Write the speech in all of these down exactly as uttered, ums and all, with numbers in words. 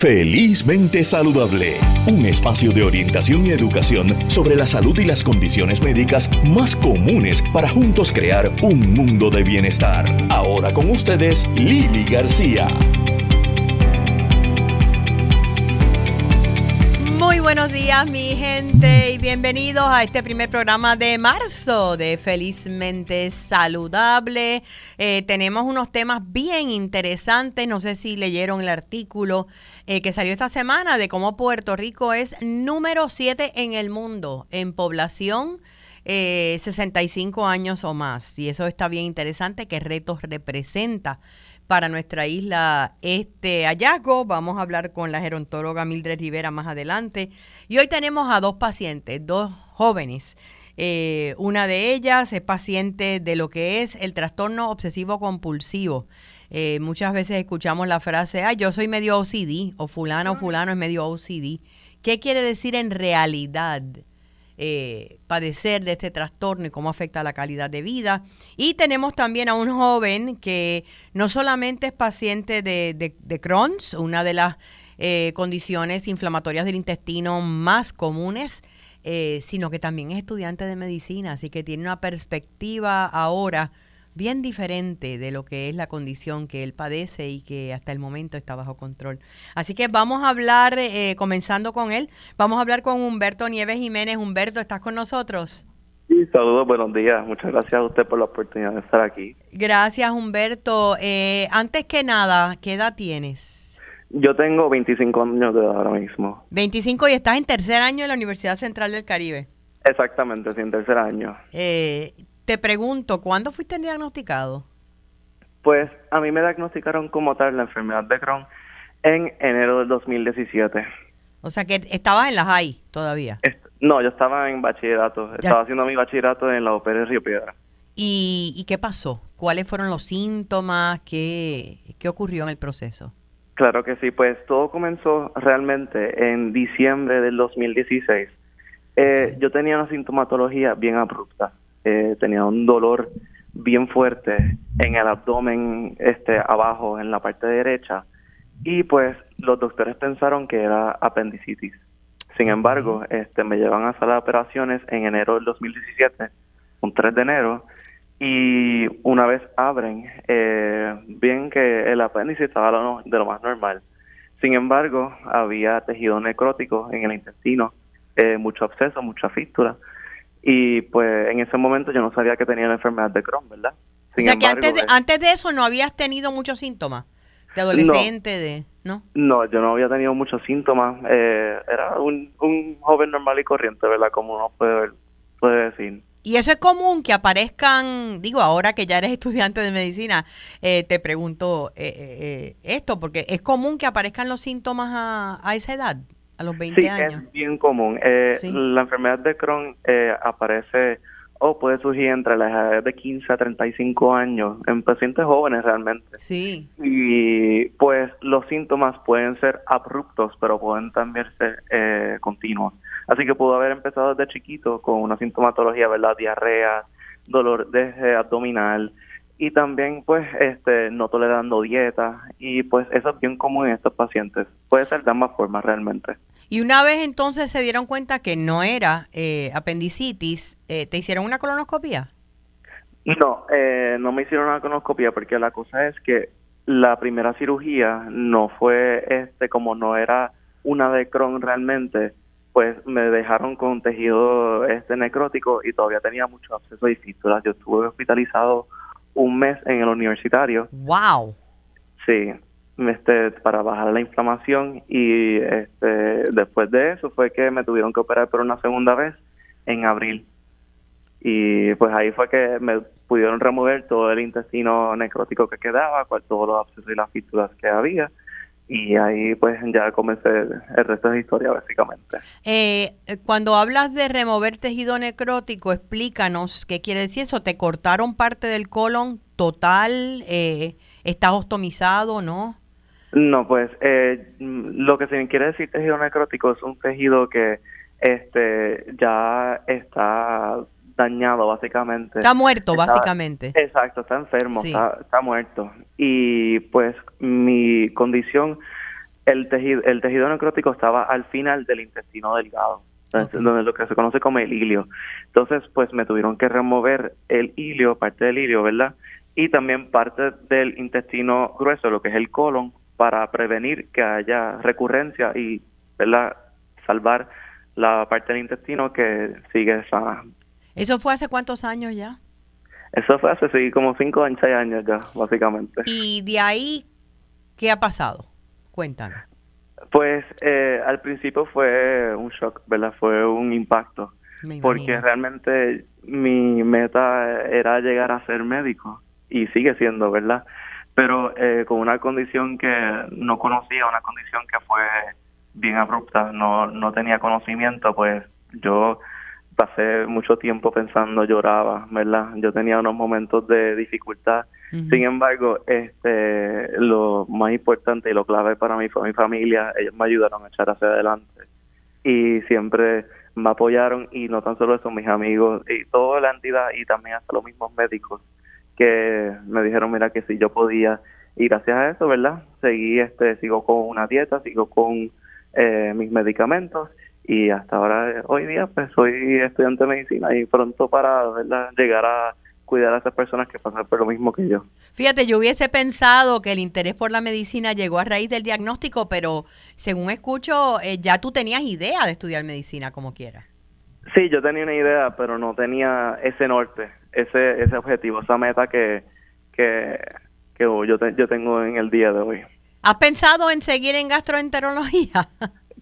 Felizmente Saludable, un espacio de orientación y educación sobre la salud y las condiciones médicas más comunes para juntos crear un mundo de bienestar. Ahora con ustedes, Lili García. Muy buenos días, mi gente, y bienvenidos a este primer programa de marzo de Felizmente Saludable. Eh, tenemos unos temas bien interesantes. No sé si leyeron el artículo eh, que salió esta semana de cómo Puerto Rico es número siete en el mundo en población eh, sesenta y cinco años o más. Y eso está bien interesante, qué retos representa para nuestra isla este hallazgo. Vamos a hablar con la gerontóloga Mildred Rivera más adelante. Y hoy tenemos a dos pacientes, dos jóvenes. Eh, una de ellas es paciente de lo que es el trastorno obsesivo compulsivo. Eh, muchas veces escuchamos la frase, ah, yo soy medio O C D, o fulano o fulano es medio O C D. ¿Qué quiere decir en realidad Eh, padecer de este trastorno y cómo afecta la calidad de vida? Y tenemos también a un joven que no solamente es paciente de, de, de Crohn's, una de las eh, condiciones inflamatorias del intestino más comunes, eh, sino que también es estudiante de medicina, así que tiene una perspectiva ahora bien diferente de lo que es la condición que él padece y que hasta el momento está bajo control. Así que vamos a hablar, eh, comenzando con él, vamos a hablar con Humberto Nieves Jiménez. Humberto, ¿estás con nosotros? Sí, saludos, buenos días. Muchas gracias a usted por la oportunidad de estar aquí. Gracias, Humberto. Eh, antes que nada, ¿qué edad tienes? Yo tengo veinticinco años de edad ahora mismo. veinticinco, y estás en tercer año en la Universidad Central del Caribe. Exactamente, sí, en tercer año. Eh... Te pregunto, ¿cuándo fuiste diagnosticado? Pues a mí me diagnosticaron como tal la enfermedad de Crohn en enero del dos mil diecisiete. O sea que estabas en la high todavía. Est- no, yo estaba en bachillerato. Ya. Estaba haciendo mi bachillerato en la U P R de Río Piedra. ¿Y, ¿Y qué pasó? ¿Cuáles fueron los síntomas? ¿Qué, qué ocurrió en el proceso? Claro que sí, pues todo comenzó realmente en diciembre del dos mil dieciséis. Eh, okay. Yo tenía una sintomatología bien abrupta. Eh, tenía un dolor bien fuerte en el abdomen, este abajo, en la parte derecha, y pues los doctores pensaron que era apendicitis. Sin embargo, este me llevan a sala de operaciones en enero del dos mil diecisiete, un tres de enero, y una vez abren, eh, ven que el apéndice estaba de lo más normal. Sin embargo, había tejido necrótico en el intestino, eh, mucho absceso, mucha fístula. Y pues en ese momento yo no sabía que tenía la enfermedad de Crohn, ¿verdad? Sin o sea, embargo, que antes de, es... antes de eso no habías tenido muchos síntomas de adolescente, no, de ¿no? No, yo no había tenido muchos síntomas. Eh, era un, un joven normal y corriente, ¿verdad? Como uno puede, puede decir. Y eso es común que aparezcan, digo, ahora que ya eres estudiante de medicina, eh, te pregunto eh, eh, esto, porque es común que aparezcan los síntomas a, a esa edad. A los veinte sí, años. Es bien común. Eh, ¿Sí? La enfermedad de Crohn eh, aparece o oh, puede surgir entre las edades de quince a treinta y cinco años en pacientes jóvenes realmente. Sí. Y pues los síntomas pueden ser abruptos, pero pueden también ser eh, continuos. Así que pudo haber empezado desde chiquito con una sintomatología, ¿verdad? Diarrea, dolor desde abdominal, y también pues este no tolerando dieta, y pues eso es bien común en estos pacientes. Puede ser de ambas formas realmente. Y una vez entonces se dieron cuenta que no era eh, apendicitis, eh, ¿te hicieron una colonoscopia? No, eh, no me hicieron una colonoscopia, porque la cosa es que la primera cirugía no fue, este como no era una de Crohn realmente, pues me dejaron con tejido este necrótico y todavía tenía mucho absceso y fístulas. Yo estuve hospitalizado un mes en el universitario. ¡Wow! Sí, este, para bajar la inflamación, y este, después de eso fue que me tuvieron que operar por una segunda vez en abril. Y pues ahí fue que me pudieron remover todo el intestino necrótico que quedaba, con todos los abscesos y las fístulas que había. Y ahí pues ya comencé el resto de la historia básicamente. Eh, cuando hablas de remover tejido necrótico, explícanos qué quiere decir eso. ¿Te cortaron parte del colon total? Eh, ¿Estás ostomizado, no? No, pues eh, lo que se quiere decir tejido necrótico es un tejido que este ya está dañado básicamente. Está muerto está, básicamente. Exacto, está enfermo, sí. está, está muerto. Y pues mi condición el tejido, el tejido necrótico estaba al final del intestino delgado, okay, donde lo que se conoce como el ilio. Entonces, pues me tuvieron que remover el ilio, parte del ilio, ¿verdad? Y también parte del intestino grueso, lo que es el colon, para prevenir que haya recurrencia y, ¿verdad?, salvar la parte del intestino que sigue sana. ¿Eso fue hace cuántos años ya? Eso fue hace sí, como cinco o seis años ya, básicamente. ¿Y de ahí qué ha pasado? Cuéntanos. Pues eh, al principio fue un shock, ¿verdad? Fue un impacto, porque realmente mi meta era llegar a ser médico y sigue siendo, ¿verdad? Pero eh, con una condición que no conocía, una condición que fue bien abrupta, no, no tenía conocimiento, pues yo pasé mucho tiempo pensando, lloraba, ¿verdad? Yo tenía unos momentos de dificultad. Uh-huh. Sin embargo, este, lo más importante y lo clave para mí fue mi familia. Ellos me ayudaron a echar hacia adelante y siempre me apoyaron, y no tan solo eso, mis amigos y toda la entidad, y también hasta los mismos médicos que me dijeron, mira, que si yo podía, y gracias a eso, ¿verdad?, seguí, este, sigo con una dieta, sigo con eh, mis medicamentos, y hasta ahora, hoy día, pues soy estudiante de medicina y pronto para, ¿verdad?, llegar a cuidar a esas personas que pasan por lo mismo que yo. Fíjate, yo hubiese pensado que el interés por la medicina llegó a raíz del diagnóstico, pero según escucho, eh, ya tú tenías idea de estudiar medicina como quiera. Sí, yo tenía una idea, pero no tenía ese norte, ese ese objetivo, esa meta que que, que yo, te, yo tengo en el día de hoy. ¿Has pensado en seguir en gastroenterología?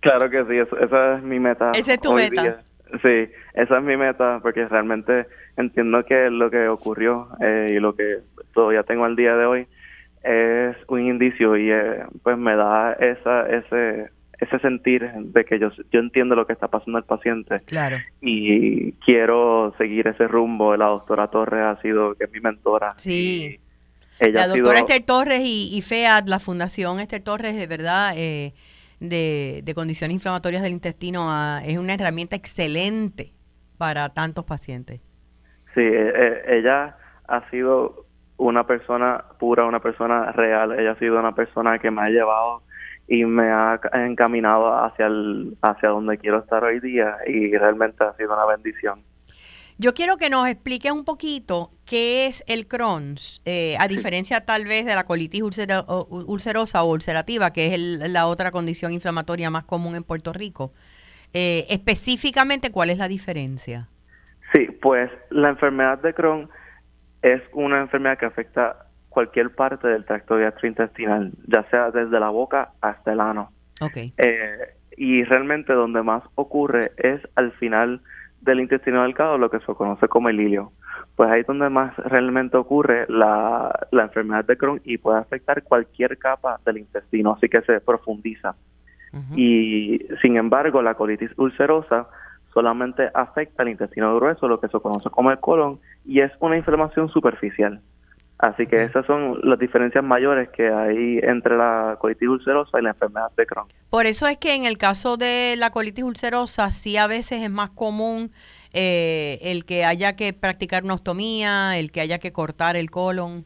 Claro que sí, eso, esa es mi meta. ¿Esa es tu meta? Día. Sí, esa es mi meta, porque realmente entiendo que lo que ocurrió eh, y lo que todavía tengo al día de hoy es un indicio, y eh, pues me da esa ese ese sentir de que yo yo entiendo lo que está pasando al paciente. Claro. Y quiero seguir ese rumbo. La doctora Torres ha sido, que es mi mentora. Sí. Ella la doctora ha sido, Esther Torres y, y FEAD, la Fundación Esther Torres, de verdad, eh, de, de condiciones inflamatorias del intestino, a, es una herramienta excelente para tantos pacientes. Sí, eh, ella ha sido una persona pura, una persona real. Ella ha sido una persona que me ha llevado y me ha encaminado hacia el, hacia donde quiero estar hoy día, y realmente ha sido una bendición. Yo quiero que nos expliques un poquito qué es el Crohn's, eh, a diferencia tal vez de la colitis ulcero, ulcerosa o ulcerativa, que es el, la otra condición inflamatoria más común en Puerto Rico. Eh, específicamente, ¿cuál es la diferencia? Sí, pues la enfermedad de Crohn es una enfermedad que afecta cualquier parte del tracto gastrointestinal, ya sea desde la boca hasta el ano. Okay. Eh, y realmente donde más ocurre es al final del intestino delgado, lo que se conoce como el ilio. Pues ahí es donde más realmente ocurre la, la enfermedad de Crohn, y puede afectar cualquier capa del intestino, así que se profundiza. Uh-huh. Y sin embargo, la colitis ulcerosa solamente afecta al intestino grueso, lo que se conoce como el colon, y es una inflamación superficial. Así que esas son las diferencias mayores que hay entre la colitis ulcerosa y la enfermedad de Crohn. Por eso es que en el caso de la colitis ulcerosa sí a veces es más común eh, el que haya que practicar una ostomía, el que haya que cortar el colon.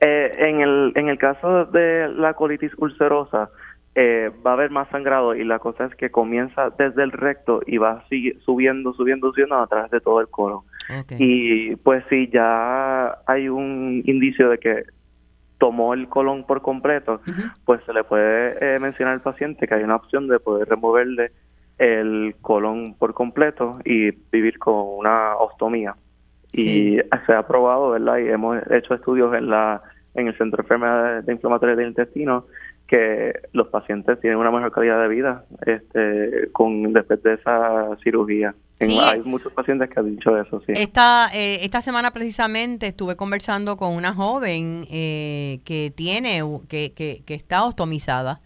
Eh, en el en el caso de la colitis ulcerosa eh, va a haber más sangrado, y la cosa es que comienza desde el recto y va sigue, subiendo, subiendo, subiendo a través de todo el colon. Okay. Y pues si ya hay un indicio de que tomó el colon por completo, uh-huh, pues se le puede eh, mencionar al paciente que hay una opción de poder removerle el colon por completo y vivir con una ostomía. Sí. Y se ha probado, ¿verdad? Y hemos hecho estudios en la en el Centro de Enfermedades Inflamatorias del Intestino, que los pacientes tienen una mejor calidad de vida este, con después de esa cirugía. Sí. Hay muchos pacientes que han dicho eso, sí. Esta, eh, esta semana precisamente estuve conversando con una joven eh, que tiene que, que, que está ostomizada,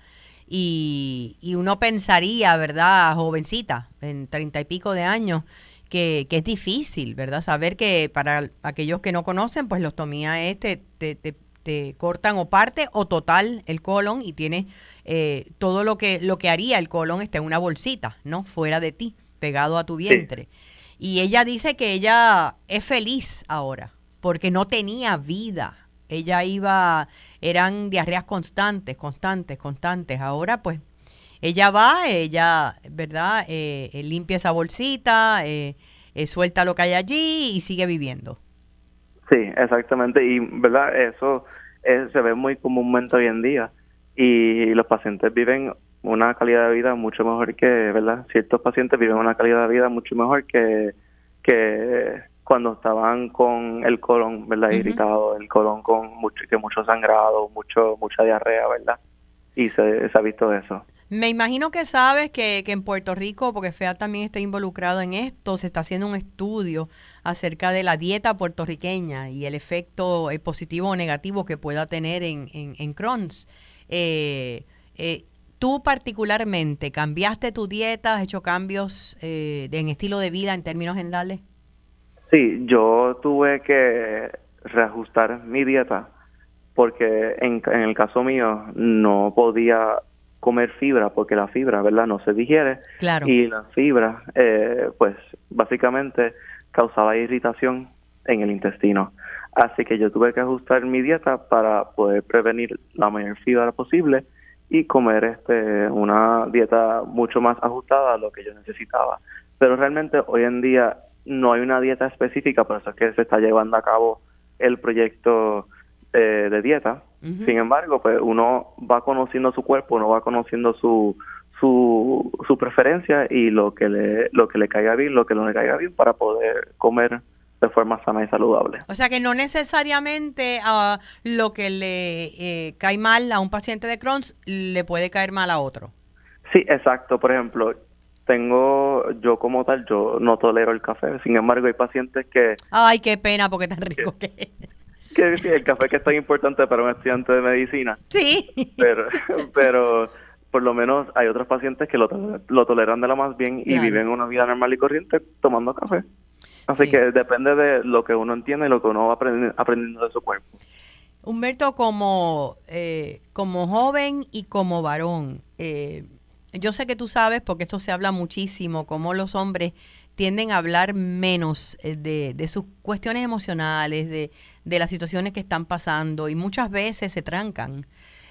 y, y uno pensaría, ¿verdad?, jovencita, en treinta y pico de años, que, que es difícil, ¿verdad?, saber que para aquellos que no conocen, pues la ostomía es te, te, te, te cortan o parte o total el colon, y tienes eh, todo lo que, lo que haría el colon está en una bolsita, ¿no?, fuera de ti, pegado a tu vientre. Sí. Y ella dice que ella es feliz ahora, porque no tenía vida. Ella iba eran diarreas constantes, constantes, constantes. Ahora, pues, ella va, ella, ¿verdad? Eh, limpia esa bolsita, eh, eh, suelta lo que hay allí y sigue viviendo. Sí, exactamente. Y, ¿verdad? Eso eh, se ve muy comúnmente hoy en día. Y los pacientes viven una calidad de vida mucho mejor que, ¿verdad? Ciertos pacientes viven una calidad de vida mucho mejor que, que cuando estaban con el colon, ¿verdad? Irritado, uh-huh. el colon con mucho, que mucho sangrado, mucho mucha diarrea, ¿verdad? Y se, se ha visto eso. Me imagino que sabes que, que en Puerto Rico, porque FEAD también está involucrado en esto, se está haciendo un estudio acerca de la dieta puertorriqueña y el efecto eh, positivo o negativo que pueda tener en, en, en Crohn's. Eh, eh, ¿Tú particularmente cambiaste tu dieta? ¿Has hecho cambios eh, en estilo de vida en términos generales? Sí, yo tuve que reajustar mi dieta porque en, en el caso mío no podía comer fibra porque la fibra, ¿verdad? No se digiere. Claro. Y la fibra, eh, pues, básicamente causaba irritación en el intestino. Así que yo tuve que ajustar mi dieta para poder prevenir la mayor fibra posible y comer este una dieta mucho más ajustada a lo que yo necesitaba. Pero realmente hoy en día no hay una dieta específica, por eso es que se está llevando a cabo el proyecto eh, de dieta. Uh-huh. Sin embargo, pues uno va conociendo su cuerpo, uno va conociendo su su su preferencia y lo que le lo que le caiga bien, lo que no le caiga bien para poder comer de forma sana y saludable. O sea que no necesariamente uh, lo que le eh, cae mal a un paciente de Crohn's le puede caer mal a otro. Sí, exacto. Por ejemplo, tengo yo como tal, yo no tolero el café. Sin embargo, hay pacientes que... Ay, qué pena, porque tan rico que es. Que, que el café que es tan importante para un estudiante de medicina. Sí. Pero, pero por lo menos hay otros pacientes que lo, lo toleran de la más bien y claro, viven una vida normal y corriente tomando café. Así sí, que depende de lo que uno entiende y lo que uno va aprendi- aprendiendo de su cuerpo. Humberto, como eh, como joven y como varón, eh, yo sé que tú sabes, porque esto se habla muchísimo, cómo los hombres tienden a hablar menos eh, de, de sus cuestiones emocionales, de, de las situaciones que están pasando, y muchas veces se trancan.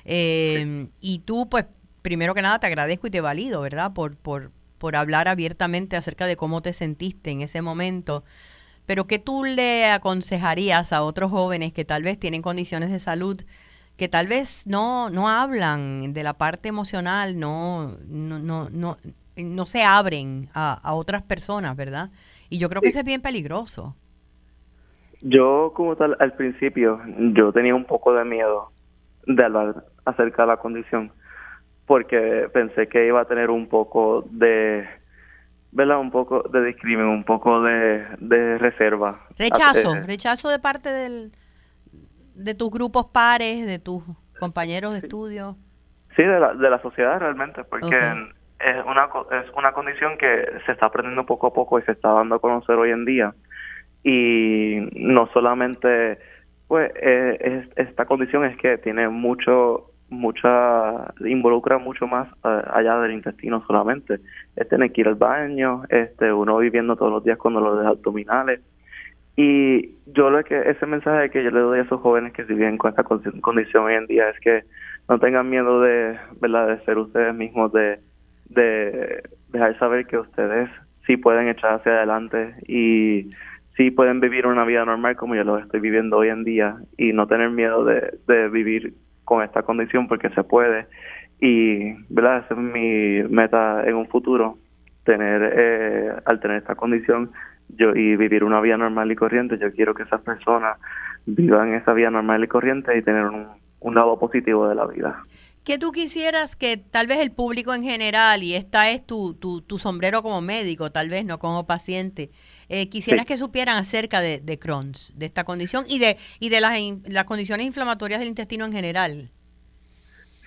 Eh, sí. Y tú, pues, primero que nada, te agradezco y te valido, ¿verdad?, por por por hablar abiertamente acerca de cómo te sentiste en ese momento. Pero ¿qué tú le aconsejarías a otros jóvenes que tal vez tienen condiciones de salud, que tal vez no no hablan de la parte emocional, no no no no, no se abren a, a otras personas, ¿verdad? Y yo creo que sí, eso es bien peligroso. Yo, como tal, al principio, yo tenía un poco de miedo de hablar acerca de la condición, porque pensé que iba a tener un poco de, ¿verdad? Un poco de discriminación, un poco de, de reserva. Rechazo, eh, rechazo de parte del de tus grupos pares, de tus compañeros de sí, estudio. Sí, de la, de la sociedad realmente, porque okay, es una es una condición que se está aprendiendo poco a poco y se está dando a conocer hoy en día. Y no solamente, pues, eh, es, esta condición es que tiene mucho... mucha involucra mucho más uh, allá del intestino solamente. Es tener que ir al baño, este uno viviendo todos los días con dolores abdominales. Y yo lo que ese mensaje que yo le doy a esos jóvenes que viven con esta condición hoy en día es que no tengan miedo de, ¿verdad?, de ser ustedes mismos, de, de dejar saber que ustedes sí pueden echar hacia adelante y sí pueden vivir una vida normal como yo lo estoy viviendo hoy en día, y no tener miedo de, de vivir con esta condición, porque se puede. Y, ¿verdad?, esa es mi meta en un futuro, tener eh, al tener esta condición yo y vivir una vida normal y corriente. Yo quiero que esas personas vivan esa vida normal y corriente y tener un, un lado positivo de la vida. ¿Qué tú quisieras que tal vez el público en general, y esta es tu, tu, tu sombrero como médico, tal vez no como paciente, eh, quisieras sí, que supieran acerca de, de Crohn's, de esta condición y de y de las, in, las condiciones inflamatorias del intestino en general?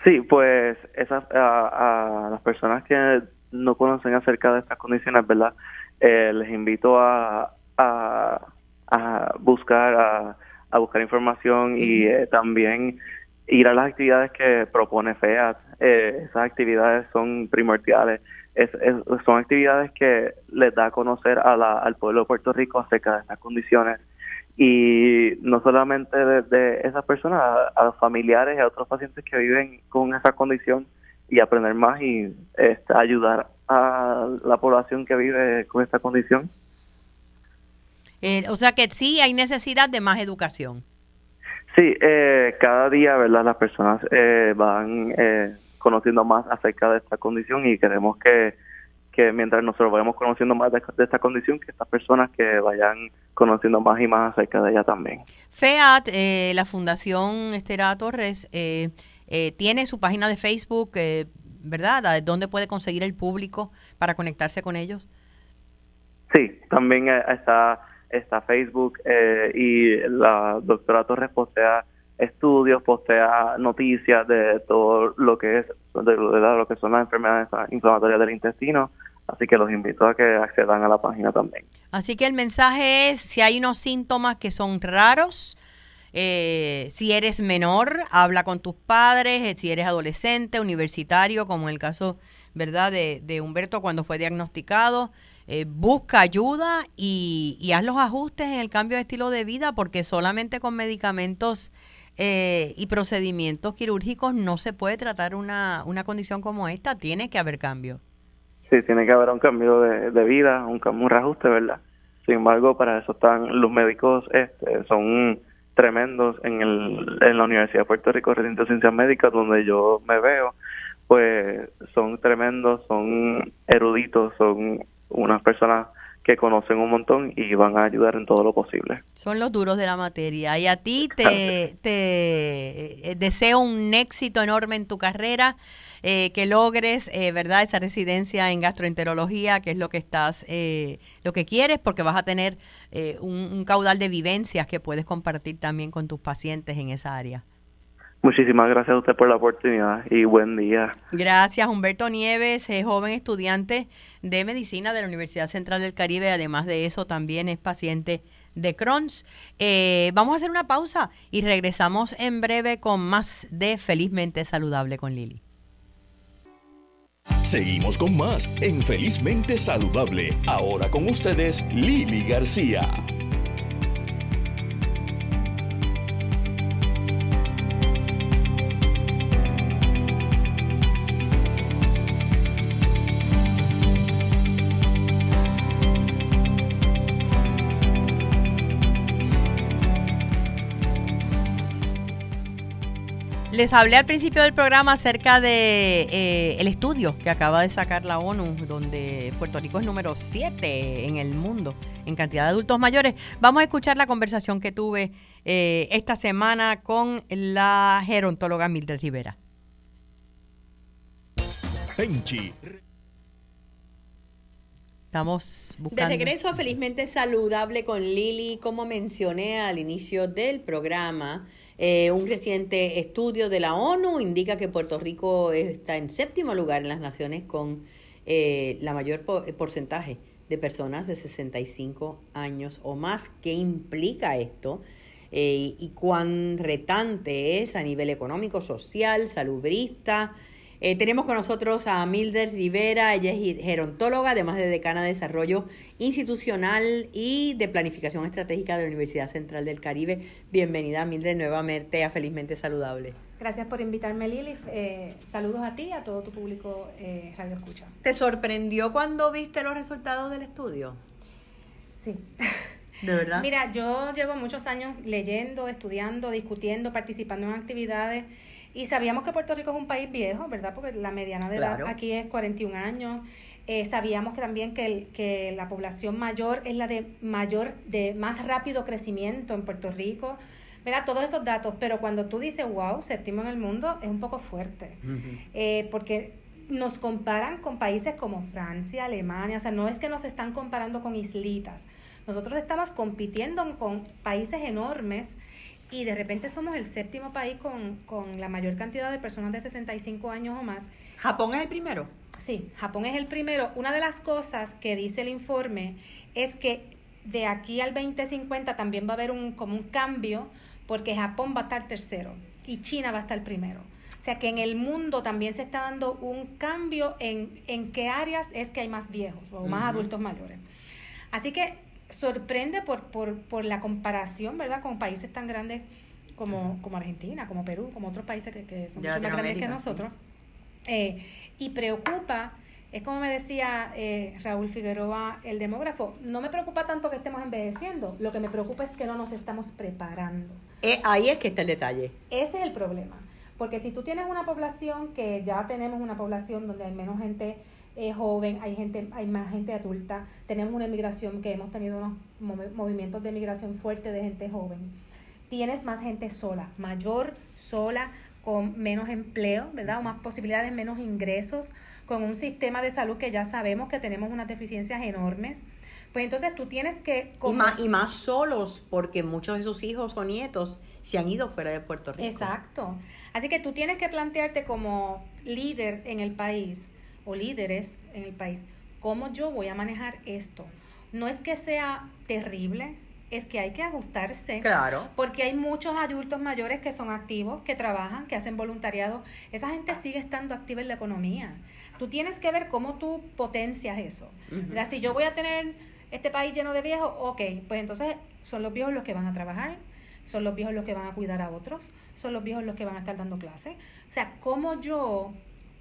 Sí, pues esas a, a las personas que no conocen acerca de estas condiciones, ¿verdad? Eh, les invito a, a, a buscar a, a buscar información y eh, también ir a las actividades que propone FEAD. Eh, esas actividades son primordiales. Es, es, son actividades que les da a conocer a la, al pueblo de Puerto Rico acerca de estas condiciones. y no solamente de, de esas personas, a, a los familiares y a otros pacientes que viven con esa condición, y aprender más y este, ayudar a la población que vive con esta condición. Eh, o sea que sí hay necesidad de más educación. Sí, eh, cada día, ¿verdad?, las personas eh, van eh, conociendo más acerca de esta condición, y queremos que, que mientras nosotros vayamos conociendo más de, de esta condición, que estas personas que vayan conociendo más y más acerca de ella también. FEAD, eh, la Fundación Esther Torres, eh, eh, tiene su página de Facebook, eh, ¿verdad?, donde puede conseguir el público para conectarse con ellos. Sí, también eh, está... está Facebook, eh, y la doctora Torres postea estudios, postea noticias de todo lo que es de, de lo que son las enfermedades inflamatorias del intestino, así que los invito a que accedan a la página también. Así que el mensaje es, si hay unos síntomas que son raros, eh, si eres menor, habla con tus padres, si eres adolescente, universitario, como en el caso, ¿verdad?, de, de Humberto cuando fue diagnosticado, Eh, busca ayuda y, y haz los ajustes en el cambio de estilo de vida, porque solamente con medicamentos eh, y procedimientos quirúrgicos no se puede tratar una, una condición como esta. Tiene que haber cambio. Sí, tiene que haber un cambio de, de vida, un, un reajuste, ¿verdad? Sin embargo, para eso están los médicos, este, son tremendos en, el, en la Universidad de Puerto Rico, Recinto de Ciencias Médicas, donde yo me veo, pues son tremendos, son eruditos, son unas personas que conocen un montón y van a ayudar en todo lo posible. Son los duros de la materia. Y a ti te, te deseo un éxito enorme en tu carrera, eh, que logres, eh, ¿verdad?, esa residencia en gastroenterología, que es lo que estás, eh, lo que quieres, porque vas a tener eh, un, un caudal de vivencias que puedes compartir también con tus pacientes en esa área. Muchísimas gracias a usted por la oportunidad y buen día. Gracias, Humberto Nieves, es joven estudiante de medicina de la Universidad Central del Caribe. Además de eso, también es paciente de Crohn's. Eh, vamos a hacer una pausa y regresamos en breve con más de Felizmente Saludable con Lili. Seguimos con más en Felizmente Saludable. Ahora con ustedes, Lili García. Les hablé al principio del programa acerca de eh, el estudio que acaba de sacar la ONU, donde Puerto Rico es número siete en el mundo en cantidad de adultos mayores. Vamos a escuchar la conversación que tuve eh, esta semana con la gerontóloga Mildred Rivera. Benchi. Estamos buscando. De regreso a Felizmente Saludable con Lili. Como mencioné al inicio del programa, Eh, un reciente estudio de la ONU indica que Puerto Rico está en séptimo lugar en las naciones con eh, la mayor po- porcentaje de personas de sesenta y cinco años o más. ¿Qué implica esto? Eh, y cuán retante es a nivel económico, social, salubrista. Eh, tenemos con nosotros a Mildred Rivera. Ella es gerontóloga, además de decana de Desarrollo Institucional y de Planificación Estratégica de la Universidad Central del Caribe. Bienvenida, Mildred, nuevamente a Felizmente Saludable. Gracias por invitarme, Lili. Eh, saludos a ti y a todo tu público eh, Radio Escucha. ¿Te sorprendió cuando viste los resultados del estudio? Sí. ¿De verdad? Mira, yo llevo muchos años leyendo, estudiando, discutiendo, participando en actividades. Y sabíamos que Puerto Rico es un país viejo, ¿verdad? Porque la mediana de edad, claro, aquí es cuarenta y un años. Eh, sabíamos que también que, el, que la población mayor es la de mayor, de más rápido crecimiento en Puerto Rico. Mira, todos esos datos, pero cuando tú dices, wow, séptimo en el mundo, es un poco fuerte. Uh-huh. Eh, porque nos comparan con países como Francia, Alemania, o sea, no es que nos están comparando con islitas. Nosotros estamos compitiendo con países enormes. Y de repente somos el séptimo país con, con la mayor cantidad de personas de sesenta y cinco años o más. ¿Japón es el primero? Sí, Japón es el primero. Una de las cosas que dice el informe es que de aquí al veinte cincuenta también va a haber un como un cambio, porque Japón va a estar tercero y China va a estar primero. O sea que en el mundo también se está dando un cambio en, en qué áreas es que hay más viejos o más, uh-huh, adultos mayores. Así que sorprende por, por, por la comparación, ¿verdad?, con países tan grandes como, como Argentina, como Perú, como otros países que, que son mucho más grandes que nosotros. Eh, y preocupa, es como me decía eh, Raúl Figueroa, el demógrafo, no me preocupa tanto que estemos envejeciendo, lo que me preocupa es que no nos estamos preparando. Eh, ahí es que está el detalle. Ese es el problema, porque si tú tienes una población, que ya tenemos una población donde hay menos gente eh, joven, hay gente, hay más gente adulta, tenemos una emigración que hemos tenido unos mov- movimientos de emigración fuerte de gente joven, tienes más gente sola, mayor, sola, con menos empleo, ¿verdad?, o más posibilidades, menos ingresos, con un sistema de salud que ya sabemos que tenemos unas deficiencias enormes, pues entonces tú tienes que... Como... Y, más, y más solos, porque muchos de sus hijos o nietos se han ido fuera de Puerto Rico. Exacto. Así que tú tienes que plantearte como líder en el país, o líderes en el país, ¿cómo yo voy a manejar esto? No es que sea terrible, es que hay que ajustarse. Claro. Porque hay muchos adultos mayores que son activos, que trabajan, que hacen voluntariado. Esa gente sigue estando activa en la economía. Tú tienes que ver cómo tú potencias eso. Uh-huh. Si yo voy a tener este país lleno de viejos, ok, pues entonces son los viejos los que van a trabajar, son los viejos los que van a cuidar a otros, son los viejos los que van a estar dando clases. O sea, ¿cómo yo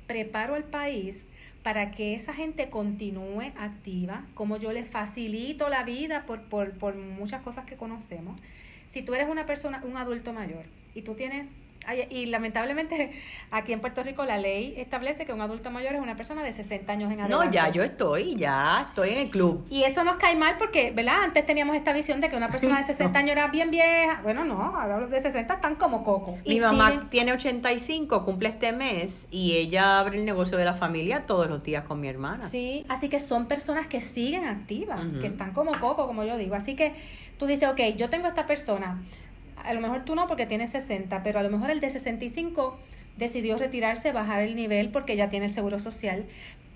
preparo al país para que esa gente continúe activa? Como yo les facilito la vida por, por, por muchas cosas que conocemos. Si tú eres una persona, un adulto mayor, y tú tienes, y lamentablemente aquí en Puerto Rico la ley establece que un adulto mayor es una persona de sesenta años en adelante. No, ya yo estoy, ya estoy en el club. Y eso nos cae mal porque, ¿verdad?, antes teníamos esta visión de que una persona de sesenta años era bien vieja. Bueno, no, ahora los de sesenta están como coco. Mi y mamá siguen... tiene ochenta y cinco, cumple este mes, y ella abre el negocio de la familia todos los días con mi hermana. Sí, así que son personas que siguen activas, uh-huh, que están como coco, como yo digo. Así que tú dices, ok, yo tengo esta persona. A lo mejor tú no, porque tienes sesenta, pero a lo mejor el de sesenta y cinco decidió retirarse, bajar el nivel porque ya tiene el seguro social.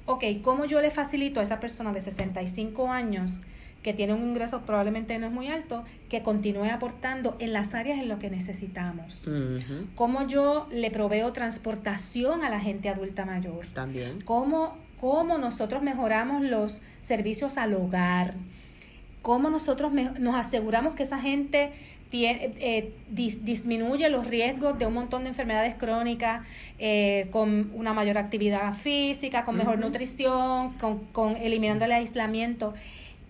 Ok, ¿cómo yo le facilito a esa persona de sesenta y cinco años que tiene un ingreso probablemente no es muy alto, que continúe aportando en las áreas en las que necesitamos? Uh-huh. ¿Cómo yo le proveo transportación a la gente adulta mayor? También. ¿Cómo, cómo nosotros mejoramos los servicios al hogar? ¿Cómo nosotros me, nos aseguramos que esa gente... Tiene, eh, dis, disminuye los riesgos de un montón de enfermedades crónicas, eh, con una mayor actividad física, con mejor, uh-huh, nutrición, con, con eliminando el aislamiento?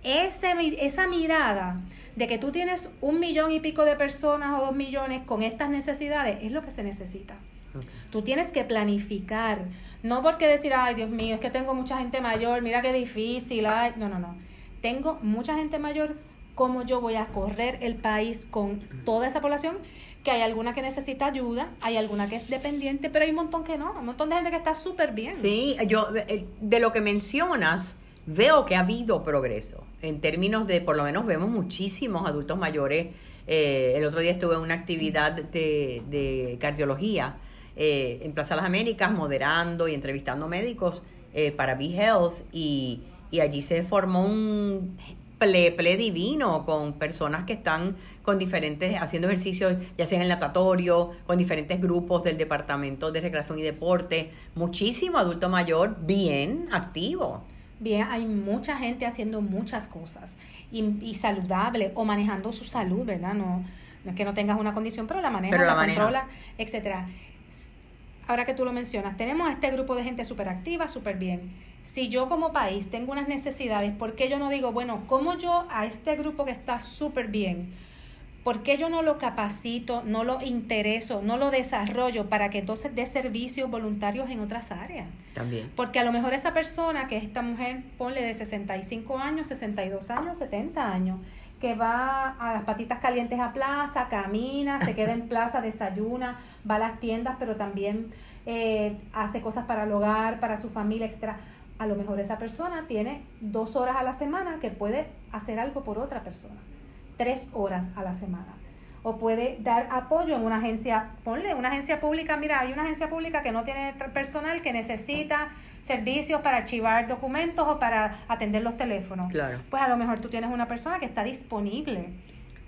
Ese, esa mirada de que tú tienes un millón y pico de personas o dos millones con estas necesidades es lo que se necesita. Okay. Tú tienes que planificar, no porque decir, ay Dios mío, es que tengo mucha gente mayor, mira qué difícil, ay. No, no, no, tengo mucha gente mayor, cómo yo voy a correr el país con toda esa población, que hay alguna que necesita ayuda, hay alguna que es dependiente, pero hay un montón que no, un montón de gente que está súper bien. Sí, yo de lo que mencionas veo que ha habido progreso, en términos de, por lo menos vemos muchísimos adultos mayores. Eh, el otro día estuve en una actividad de, de cardiología eh, en Plaza de las Américas, moderando y entrevistando médicos eh, para BeHealth, y, y allí se formó un... Ple, ple divino, con personas que están con diferentes, haciendo ejercicios, ya sea en el natatorio, con diferentes grupos del Departamento de Recreación y Deporte. Muchísimo adulto mayor bien activo. Bien, hay mucha gente haciendo muchas cosas y, y saludable, o manejando su salud, ¿verdad? No, no es que no tengas una condición, pero la maneja, pero la, la maneja. Controla, etcétera. Ahora que tú lo mencionas, tenemos a este grupo de gente súper activa, súper bien. Si yo como país tengo unas necesidades, ¿por qué yo no digo, bueno, cómo yo a este grupo que está súper bien, por qué yo no lo capacito, no lo intereso, no lo desarrollo para que entonces dé servicios voluntarios en otras áreas? También. Porque a lo mejor esa persona, que es esta mujer, ponle de sesenta y cinco años, sesenta y dos años, setenta años, que va a las patitas calientes a plaza, camina, se queda en plaza, desayuna, va a las tiendas, pero también eh, hace cosas para el hogar, para su familia, etcétera. A lo mejor esa persona tiene dos horas a la semana que puede hacer algo por otra persona, tres horas a la semana. O puede dar apoyo en una agencia, ponle una agencia pública, mira, hay una agencia pública que no tiene personal, que necesita servicios para archivar documentos o para atender los teléfonos. Claro. Pues a lo mejor tú tienes una persona que está disponible,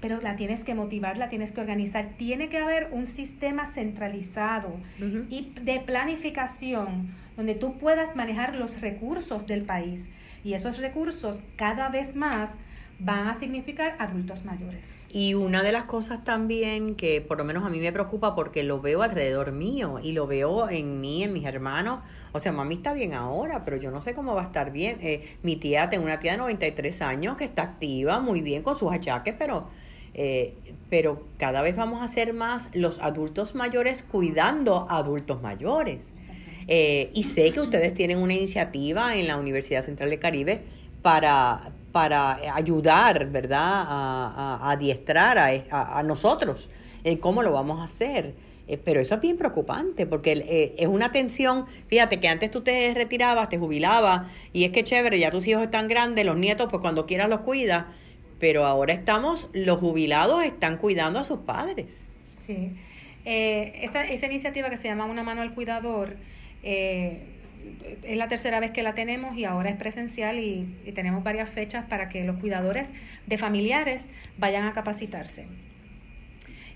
pero la tienes que motivar, la tienes que organizar. Tiene que haber un sistema centralizado, uh-huh, y de planificación, donde tú puedas manejar los recursos del país. Y esos recursos cada vez más van a significar adultos mayores. Y una de las cosas también que por lo menos a mí me preocupa, porque lo veo alrededor mío y lo veo en mí, en mis hermanos. O sea, mami está bien ahora, pero yo no sé cómo va a estar bien. Eh, mi tía, tengo una tía de noventa y tres años que está activa, muy bien con sus achaques, pero... Eh, pero cada vez vamos a ser más los adultos mayores cuidando a adultos mayores. Eh, y sé que ustedes tienen una iniciativa en la Universidad Central del Caribe para, para ayudar, ¿verdad?, a, a, a adiestrar a, a, a nosotros en eh, cómo lo vamos a hacer. Eh, pero eso es bien preocupante, porque eh, es una tensión. Fíjate que antes tú te retirabas, te jubilabas, y es que chévere, ya tus hijos están grandes, los nietos, pues cuando quieras los cuidas. Pero ahora estamos, los jubilados están cuidando a sus padres. Sí. Eh, esa, esa iniciativa que se llama Una Mano al Cuidador, eh, es la tercera vez que la tenemos y ahora es presencial y, y tenemos varias fechas para que los cuidadores de familiares vayan a capacitarse.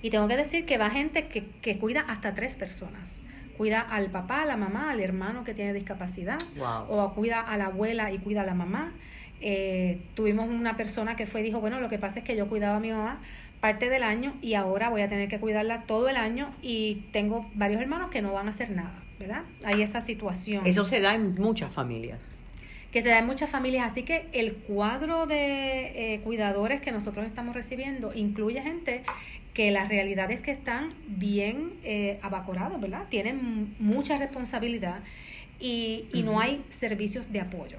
Y tengo que decir que va gente que, que cuida hasta tres personas. Cuida al papá, a la mamá, al hermano que tiene discapacidad, wow. O cuida a la abuela y cuida a la mamá. Eh, tuvimos una persona que fue y dijo, bueno, lo que pasa es que yo cuidaba a mi mamá parte del año y ahora voy a tener que cuidarla todo el año y tengo varios hermanos que no van a hacer nada, ¿verdad? Hay esa situación. Eso se da en muchas familias. Que se da en muchas familias, así que el cuadro de eh, cuidadores que nosotros estamos recibiendo incluye gente que la realidad es que están bien eh, abacorados, ¿verdad? Tienen mucha responsabilidad y, y uh-huh. no hay servicios de apoyo.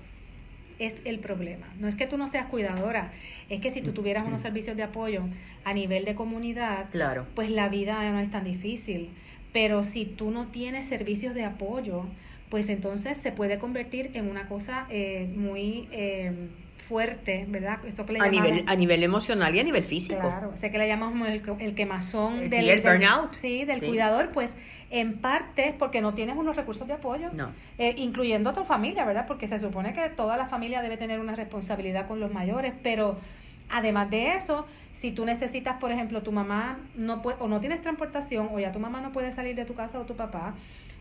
Es el problema. No es que tú no seas cuidadora, es que si tú tuvieras unos servicios de apoyo a nivel de comunidad, claro, pues la vida no es tan difícil. Pero si tú no tienes servicios de apoyo, pues entonces se puede convertir en una cosa eh, muy eh, fuerte, ¿verdad? Esto que le llamamos, a nivel, a nivel emocional y a nivel físico. Claro, sé que le llamamos el, el quemazón del, sí, el burnout. Del, sí, del sí. cuidador, pues en parte porque no tienes unos recursos de apoyo, no. eh, incluyendo a tu familia, ¿verdad? Porque se supone que toda la familia debe tener una responsabilidad con los mayores, pero además de eso, si tú necesitas, por ejemplo, tu mamá no puede, o no tienes transportación, o ya tu mamá no puede salir de tu casa o tu papá,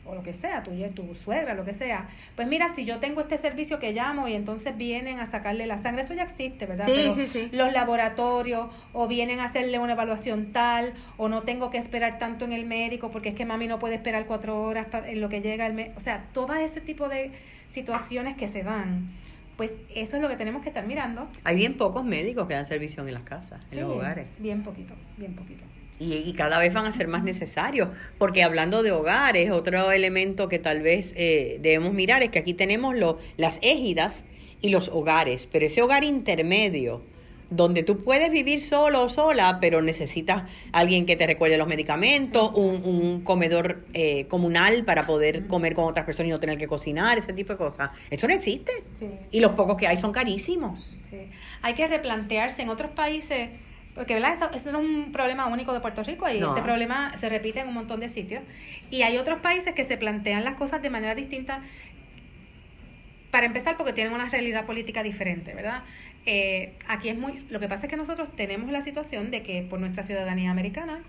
o lo que sea, tu, tu suegra, lo que sea, pues mira, si yo tengo este servicio que llamo y entonces vienen a sacarle la sangre, eso ya existe, ¿verdad? Sí, pero sí, sí. Los laboratorios, o vienen a hacerle una evaluación tal, o no tengo que esperar tanto en el médico porque es que mami no puede esperar cuatro horas para, en lo que llega el médico, o sea, todo ese tipo de situaciones que se dan, pues eso es lo que tenemos que estar mirando. Hay bien pocos médicos que dan servicio en las casas, en sí, los hogares. bien poquito, bien poquito. Y, y cada vez van a ser más necesarios, porque hablando de hogares, otro elemento que tal vez eh, debemos mirar es que aquí tenemos lo, las égidas y los hogares, pero ese hogar intermedio, donde tú puedes vivir solo o sola, pero necesitas alguien que te recuerde los medicamentos, un, un comedor eh, comunal para poder comer con otras personas y no tener que cocinar, ese tipo de cosas. Eso no existe. Sí. Y los pocos que hay son carísimos. Sí. Hay que replantearse en otros países... Porque, ¿verdad? Eso, eso no es un problema único de Puerto Rico y no. Este problema se repite en un montón de sitios. Y hay otros países que se plantean las cosas de manera distinta, para empezar porque tienen una realidad política diferente, ¿verdad? Eh, aquí es muy... Lo que pasa es que nosotros tenemos la situación de que por nuestra ciudadanía americana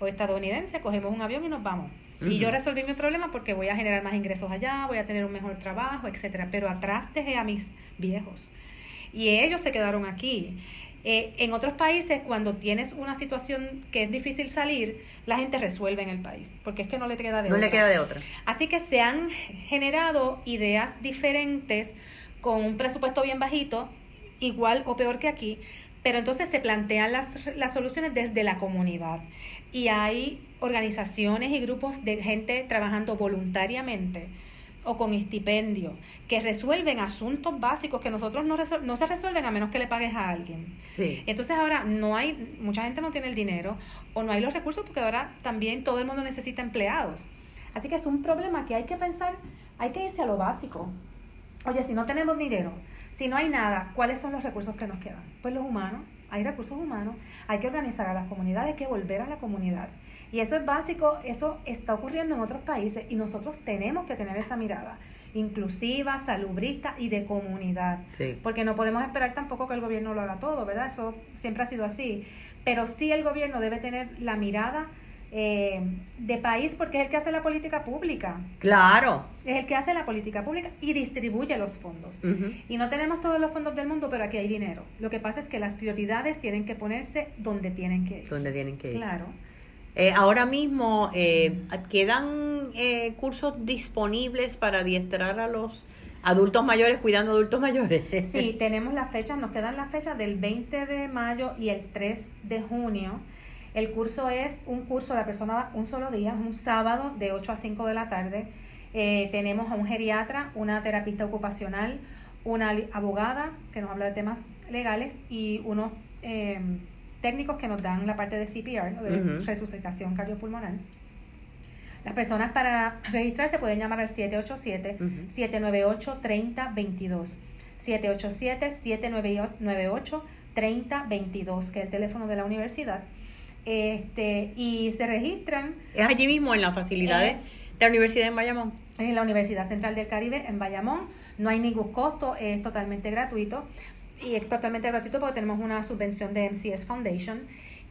o estadounidense cogemos un avión y nos vamos. Uh-huh. Y yo resolví mi problema porque voy a generar más ingresos allá, voy a tener un mejor trabajo, etcétera. Pero atrás dejé a mis viejos. Y ellos se quedaron aquí. Eh, en otros países, cuando tienes una situación que es difícil salir, la gente resuelve en el país, porque es que no le queda de otra. No le queda de otra. Así que se han generado ideas diferentes con un presupuesto bien bajito, igual o peor que aquí, pero entonces se plantean las, las soluciones desde la comunidad. Y hay organizaciones y grupos de gente trabajando voluntariamente o con estipendio, que resuelven asuntos básicos que nosotros no, resol- no se resuelven a menos que le pagues a alguien. Sí. Entonces ahora no hay, mucha gente no tiene el dinero o no hay los recursos porque ahora también todo el mundo necesita empleados. Así que es un problema que hay que pensar, hay que irse a lo básico. Oye, si no tenemos dinero, si no hay nada, ¿cuáles son los recursos que nos quedan? Pues los humanos, hay recursos humanos, hay que organizar a las comunidades, hay que volver a la comunidad. Y eso es básico, eso está ocurriendo en otros países y nosotros tenemos que tener esa mirada inclusiva, salubrista y de comunidad. Sí. Porque no podemos esperar tampoco que el gobierno lo haga todo, ¿verdad? Eso siempre ha sido así. Pero sí el gobierno debe tener la mirada eh, de país, porque es el que hace la política pública. Claro. Es el que hace la política pública y distribuye los fondos. Uh-huh. Y no tenemos todos los fondos del mundo, pero aquí hay dinero. Lo que pasa es que las prioridades tienen que ponerse donde tienen que ir. Donde tienen que ir. Claro. Eh, ahora mismo, eh, ¿quedan eh, cursos disponibles para adiestrar a los adultos mayores, cuidando adultos mayores? Sí, tenemos las fechas, nos quedan las fechas del veinte de mayo y el tres de junio. El curso es un curso, la persona va un solo día, un sábado de ocho a cinco de la tarde. Eh, tenemos a un geriatra, una terapista ocupacional, una abogada que nos habla de temas legales y unos... Eh, técnicos que nos dan la parte de C P R, ¿no? De uh-huh. resucitación cardiopulmonar. Las personas para registrarse pueden llamar al siete ocho siete, siete nueve ocho, tres cero dos dos, siete ocho siete, siete nueve ocho, tres cero dos dos, que es el teléfono de la universidad, este y se registran. Es allí mismo en las facilidades de la Universidad en Bayamón. En la Universidad Central del Caribe, en Bayamón. No hay ningún costo, es totalmente gratuito. Y es totalmente gratuito porque tenemos una subvención de M C S Foundation.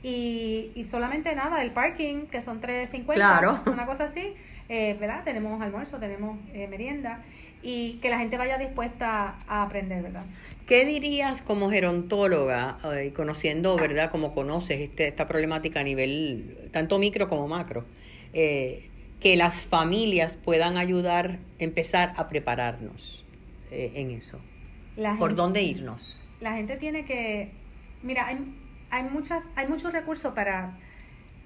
Y, y solamente nada, el parking, que son tres cincuenta, claro, una cosa así, eh, ¿verdad? Tenemos almuerzo, tenemos eh, merienda. Y que la gente vaya dispuesta a aprender, ¿verdad? ¿Qué dirías como gerontóloga, eh, conociendo, ¿verdad? Como conoces este, esta problemática a nivel tanto micro como macro, eh, que las familias puedan ayudar, empezar a prepararnos eh, en eso. Gente, ¿por dónde irnos? La gente tiene que... Mira, hay, hay, muchas, hay muchos recursos para,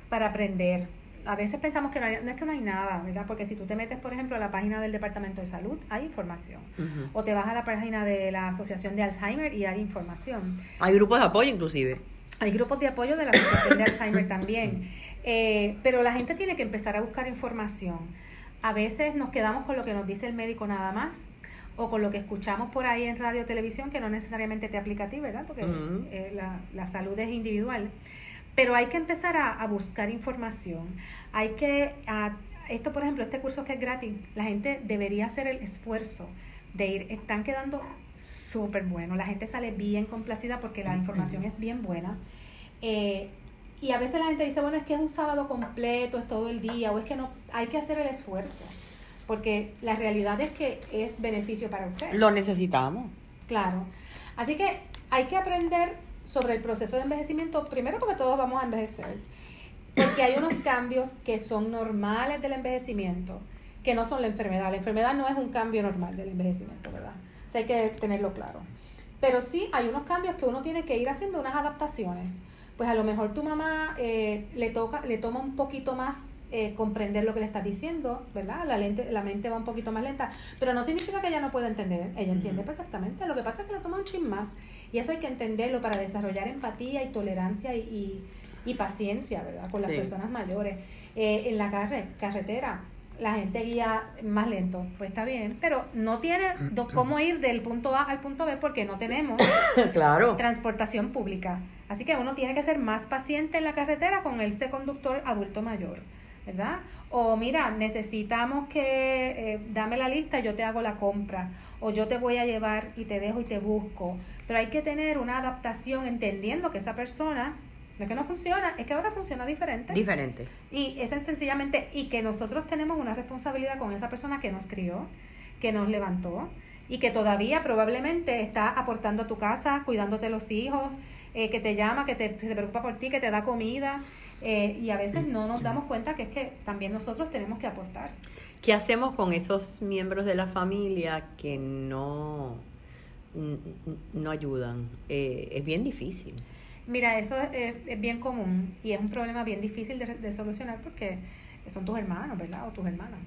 para aprender. A veces pensamos que no, hay, no es que no hay nada, ¿verdad? Porque si tú te metes, por ejemplo, a la página del Departamento de Salud, hay información. Uh-huh. O te vas a la página de la Asociación de Alzheimer y hay información. Hay grupos de apoyo, inclusive. Hay grupos de apoyo de la Asociación de Alzheimer también. Eh, pero la gente tiene que empezar a buscar información. A veces nos quedamos con lo que nos dice el médico nada más, o con lo que escuchamos por ahí en radio o televisión, que no necesariamente te aplica a ti, ¿verdad? Porque uh-huh. eh, la, la salud es individual. Pero hay que empezar a, a buscar información. Hay que, a, esto por ejemplo, este curso que es gratis, la gente debería hacer el esfuerzo de ir. Están quedando súper buenos. La gente sale bien complacida porque la información uh-huh. es bien buena. Eh, y a veces la gente dice, bueno, es que es un sábado completo, es todo el día, o es que no, hay que hacer el esfuerzo. Porque la realidad es que es beneficio para usted. Lo necesitamos. Claro. Así que hay que aprender sobre el proceso de envejecimiento, primero porque todos vamos a envejecer, porque hay unos cambios que son normales del envejecimiento, que no son la enfermedad. La enfermedad no es un cambio normal del envejecimiento, ¿verdad? O sea, hay que tenerlo claro. Pero sí hay unos cambios que uno tiene que ir haciendo unas adaptaciones. Pues a lo mejor tu mamá eh, le toca, le toma un poquito más Eh, comprender lo que le estás diciendo, ¿verdad? La, lente, la mente va un poquito más lenta, pero no significa que ella no pueda entender. Ella entiende perfectamente. Lo que pasa es que le toma un chin más, y eso hay que entenderlo para desarrollar empatía y tolerancia y, y, y paciencia, ¿verdad? Con las sí. personas mayores. Eh, en la carre, carretera, la gente guía más lento, pues está bien, pero no tiene do- cómo ir del punto A al punto B porque no tenemos claro. transportación pública. Así que uno tiene que ser más paciente en la carretera con ese conductor adulto mayor, ¿verdad? O mira, necesitamos que eh, dame la lista, yo te hago la compra, o yo te voy a llevar y te dejo y te busco. Pero hay que tener una adaptación entendiendo que esa persona, no es que no funciona, es que ahora funciona diferente. Diferente. Y eso es sencillamente, y que nosotros tenemos una responsabilidad con esa persona que nos crió, que nos levantó, y que todavía probablemente está aportando a tu casa, cuidándote los hijos, eh, que te llama, que te, que se preocupa por ti, que te da comida. Eh, y a veces no nos damos cuenta que es que también nosotros tenemos que aportar. ¿Qué hacemos con esos miembros de la familia que no, no ayudan? Eh, es bien difícil. Mira, eso es, es, es bien común y es un problema bien difícil de, de solucionar porque son tus hermanos, ¿verdad? O tus hermanas.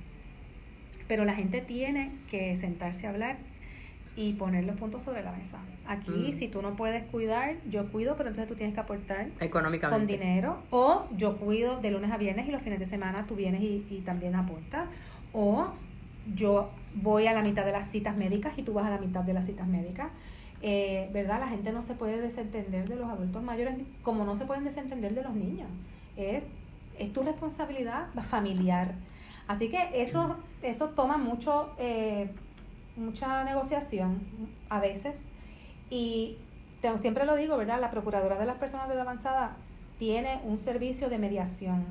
Pero la gente tiene que sentarse a hablar y poner los puntos sobre la mesa. Aquí, mm. si tú no puedes cuidar, yo cuido, pero entonces tú tienes que aportar económicamente con dinero. O yo cuido de lunes a viernes y los fines de semana tú vienes y, y también aportas. O yo voy a la mitad de las citas médicas y tú vas a la mitad de las citas médicas. Eh, ¿Verdad? La gente no se puede desentender de los adultos mayores como no se pueden desentender de los niños. Es, es tu responsabilidad familiar. Así que eso, eso toma mucho... Eh, mucha negociación a veces y te, siempre lo digo, ¿verdad? La procuradora de las personas de edad avanzada tiene un servicio de mediación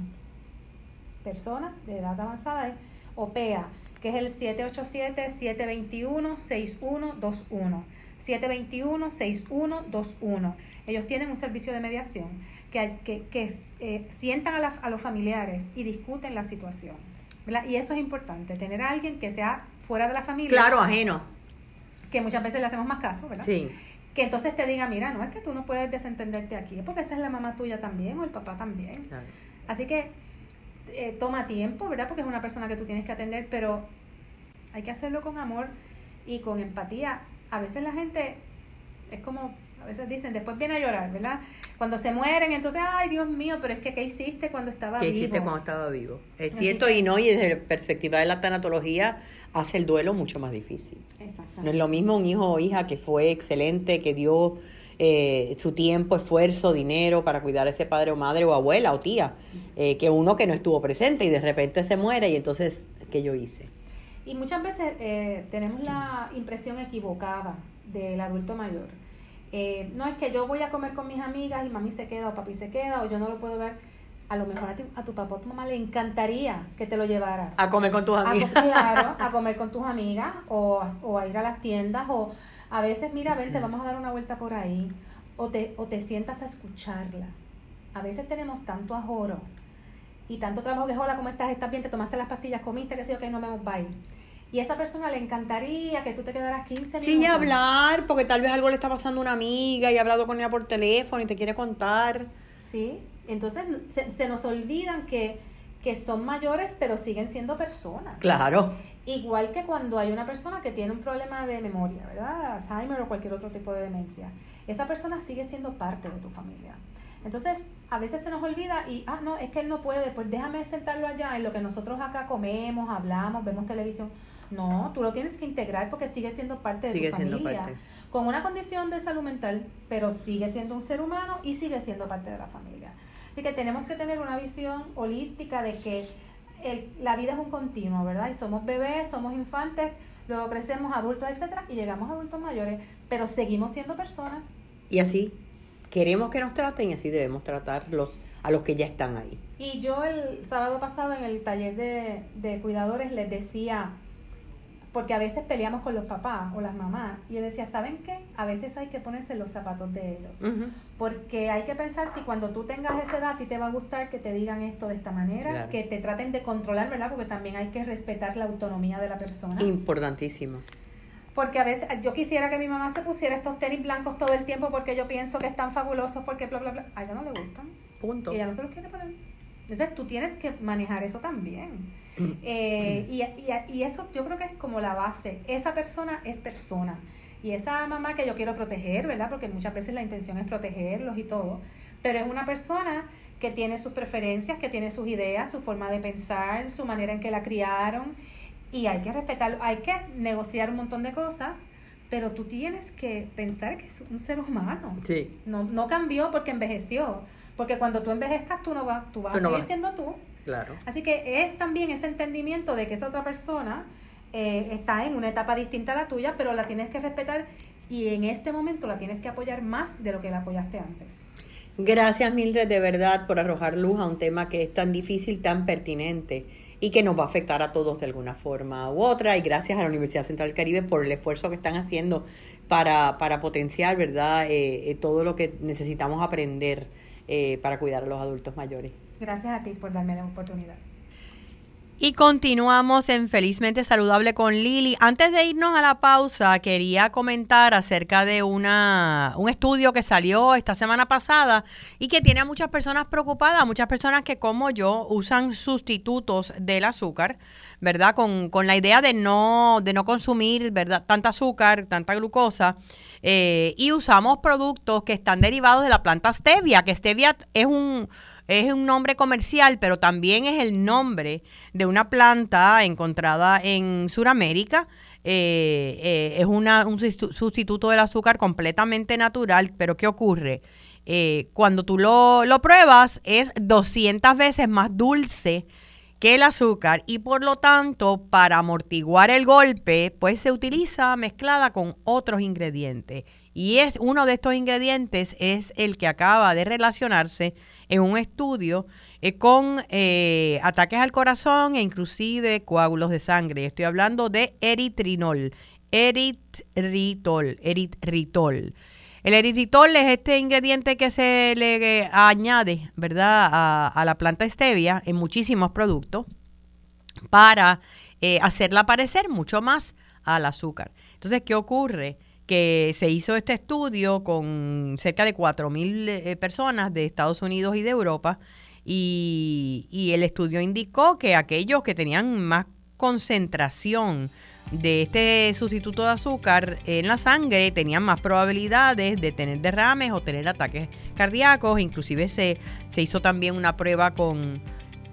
personas de edad avanzada es O P E A, que es el siete ocho siete, siete dos uno, seis uno dos uno. siete dos uno, seis uno dos uno. Ellos tienen un servicio de mediación que, que, que eh, sientan a, la, a los familiares y discuten la situación, ¿verdad? Y eso es importante, tener a alguien que sea fuera de la familia. Claro, ajeno. Que muchas veces le hacemos más caso, ¿verdad? Sí. Que entonces te diga, mira, no es que tú no puedes desentenderte aquí, es porque esa es la mamá tuya también o el papá también. Claro. Así que eh, toma tiempo, ¿verdad? Porque es una persona que tú tienes que atender, pero hay que hacerlo con amor y con empatía. A veces la gente, es como, a veces dicen, después viene a llorar, ¿verdad? Cuando se mueren, entonces, ay, Dios mío, pero es que, ¿qué hiciste cuando estaba vivo? ¿Qué hiciste cuando estaba vivo? Es cierto, y no, y desde la perspectiva de la tanatología, hace el duelo mucho más difícil. Exactamente. No es lo mismo un hijo o hija que fue excelente, que dio eh, su tiempo, esfuerzo, dinero para cuidar a ese padre o madre o abuela o tía, eh, que uno que no estuvo presente y de repente se muere, y entonces, ¿qué yo hice? Y muchas veces eh, tenemos la impresión equivocada del adulto mayor. Eh, no es que yo voy a comer con mis amigas y mami se queda o papi se queda o yo no lo puedo ver. A lo mejor a, ti, a tu papá o tu mamá le encantaría que te lo llevaras. A comer con tus amigas. A, claro, a comer con tus amigas o, o a ir a las tiendas o a veces, mira, ven, te vamos a dar una vuelta por ahí o te, o te sientas a escucharla. A veces tenemos tanto ajoro y tanto trabajo que, hola, ¿cómo estás? ¿Estás bien? ¿Te tomaste las pastillas? ¿Comiste? ¿Qué sé yo? Que no me vamos, bye. Y a esa persona le encantaría que tú te quedaras quince minutos. Sin hablar, porque tal vez algo le está pasando a una amiga y ha hablado con ella por teléfono y te quiere contar. Sí, entonces se, se nos olvidan que, que son mayores, pero siguen siendo personas. Claro. Igual que cuando hay una persona que tiene un problema de memoria, ¿verdad? Alzheimer o cualquier otro tipo de demencia. Esa persona sigue siendo parte de tu familia. Entonces, a veces se nos olvida y, ah, no, es que él no puede, pues déjame sentarlo allá en lo que nosotros acá comemos, hablamos, vemos televisión. No, tú lo tienes que integrar porque sigue siendo parte de sigue tu familia, parte. Con una condición de salud mental, pero sigue siendo un ser humano y sigue siendo parte de la familia. Así que tenemos que tener una visión holística de que el, la vida es un continuo, ¿verdad? Y somos bebés, somos infantes, luego crecemos adultos, etcétera, y llegamos a adultos mayores, pero seguimos siendo personas. Y así queremos que nos traten y así debemos tratar los, a los que ya están ahí. Y yo el sábado pasado en el taller de, de cuidadores les decía, porque a veces peleamos con los papás o las mamás, y yo decía, ¿saben qué? A veces hay que ponerse los zapatos de ellos. Uh-huh. Porque hay que pensar si cuando tú tengas esa edad a ti te va a gustar que te digan esto de esta manera, claro, que te traten de controlar, ¿verdad? Porque también hay que respetar la autonomía de la persona. Importantísimo. Porque a veces yo quisiera que mi mamá se pusiera estos tenis blancos todo el tiempo porque yo pienso que están fabulosos porque bla, bla, bla. A ella no le gustan. Punto. Y ella no se los quiere poner. Entonces tú tienes que manejar eso también. eh, y, y, y eso yo creo que es como la base. Esa persona es persona. Y esa mamá que yo quiero proteger, ¿verdad? Porque muchas veces la intención es protegerlos y todo. Pero es una persona que tiene sus preferencias, que tiene sus ideas, su forma de pensar, su manera en que la criaron. Y hay que respetarlo, hay que negociar un montón de cosas, pero tú tienes que pensar que es un ser humano. Sí. No, no cambió porque envejeció, porque cuando tú envejezcas tú no vas, tú vas tú a no seguir vas. siendo tú. Claro. Así que es también ese entendimiento de que esa otra persona eh, está en una etapa distinta a la tuya, pero la tienes que respetar y en este momento la tienes que apoyar más de lo que la apoyaste antes. Gracias, Mildred, de verdad, por arrojar luz a un tema que es tan difícil, tan pertinente, y que nos va a afectar a todos de alguna forma u otra. Y gracias a la Universidad Central del Caribe por el esfuerzo que están haciendo para, para potenciar, ¿verdad?, eh, eh, todo lo que necesitamos aprender eh, para cuidar a los adultos mayores. Gracias a ti por darme la oportunidad. Y continuamos en Felizmente Saludable con Lili. Antes de irnos a la pausa, quería comentar acerca de una un estudio que salió esta semana pasada y que tiene a muchas personas preocupadas, muchas personas que como yo usan sustitutos del azúcar, ¿verdad? Con, con la idea de no de no consumir, ¿verdad?, tanta azúcar, tanta glucosa, eh, y usamos productos que están derivados de la planta stevia, que stevia es un Es un nombre comercial, pero también es el nombre de una planta encontrada en Sudamérica. Eh, eh, es una, un sustituto del azúcar completamente natural, pero ¿qué ocurre? Eh, cuando tú lo, lo pruebas, es doscientas veces más dulce que el azúcar, y por lo tanto, para amortiguar el golpe, pues se utiliza mezclada con otros ingredientes. Y es uno de estos ingredientes es el que acaba de relacionarse en un estudio eh, con eh, ataques al corazón e inclusive coágulos de sangre. Estoy hablando de eritrinol, eritritol, eritritol. El eritritol es este ingrediente que se le añade, ¿verdad?, a, a la planta stevia en muchísimos productos para eh, hacerla parecer mucho más al azúcar. Entonces, ¿qué ocurre? Que se hizo este estudio con cerca de cuatro mil eh, personas de Estados Unidos y de Europa, y, y el estudio indicó que aquellos que tenían más concentración de este sustituto de azúcar en la sangre tenían más probabilidades de tener derrames o tener ataques cardíacos. Inclusive se, se hizo también una prueba con,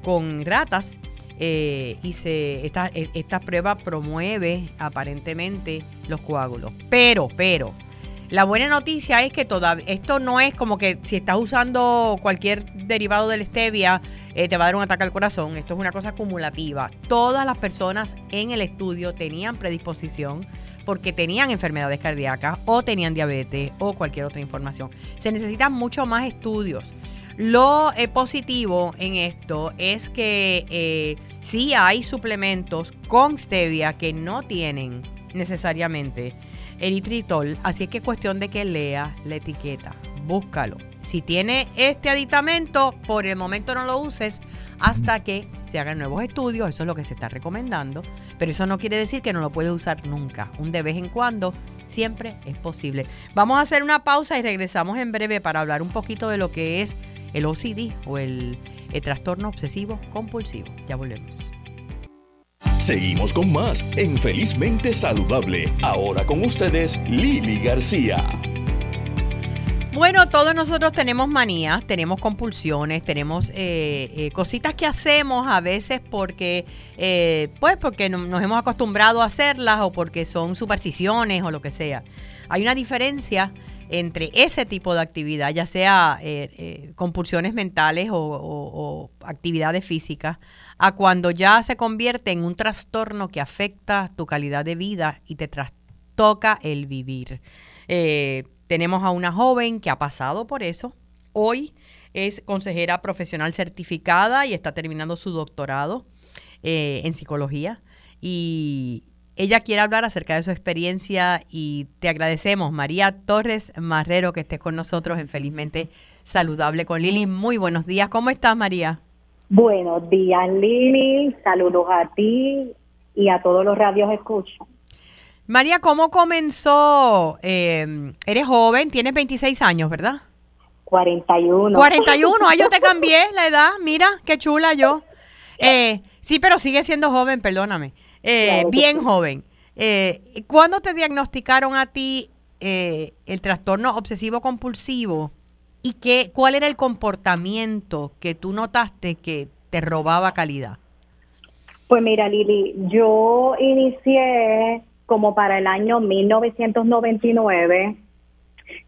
con ratas eh, y se esta, esta prueba promueve aparentemente los coágulos. Pero, pero, la buena noticia es que todavía esto no es como que si estás usando cualquier derivado de la stevia eh, te va a dar un ataque al corazón. Esto es una cosa acumulativa. Todas las personas en el estudio tenían predisposición porque tenían enfermedades cardíacas o tenían diabetes o cualquier otra información. Se necesitan mucho más estudios. Lo eh, positivo en esto es que eh, sí hay suplementos con stevia que no tienen necesariamente eritritol, así es que es cuestión de que leas la etiqueta, búscalo. Si tiene este aditamento, por el momento no lo uses hasta que se hagan nuevos estudios, eso es lo que se está recomendando, pero eso no quiere decir que no lo puedes usar nunca, un de vez en cuando siempre es posible. Vamos a hacer una pausa y regresamos en breve para hablar un poquito de lo que es el O C D o el, el trastorno obsesivo compulsivo. Ya volvemos. Seguimos con más en Felizmente Saludable. Ahora con ustedes, Lili García. Bueno, todos nosotros tenemos manías, tenemos compulsiones, tenemos eh, eh, cositas que hacemos a veces porque eh, pues porque nos hemos acostumbrado a hacerlas o porque son supersticiones o lo que sea. Hay una diferencia entre ese tipo de actividad, ya sea eh, eh, compulsiones mentales o, o, o actividades físicas, a cuando ya se convierte en un trastorno que afecta tu calidad de vida y te trastoca el vivir. Eh, tenemos a una joven que ha pasado por eso. Hoy es consejera profesional certificada y está terminando su doctorado eh, en psicología. Y ella quiere hablar acerca de su experiencia y te agradecemos, María Torres Marrero, que estés con nosotros en Felizmente Saludable con Lili. Muy buenos días. ¿Cómo estás, María? Buenos días, Lili, saludos a ti y a todos los radios escuchan. María, ¿cómo comenzó? Eh, eres joven, tienes veintiséis años, ¿verdad? cuarenta y uno. cuarenta y uno, ay, yo te cambié la edad, mira, qué chula yo. Eh, sí, pero sigue siendo joven, perdóname, eh, bien joven. Eh, ¿Cuándo te diagnosticaron a ti eh, el trastorno obsesivo-compulsivo? ¿Y qué, cuál era el comportamiento que tú notaste que te robaba calidad? Pues mira, Lili, yo inicié como para el año mil novecientos noventa y nueve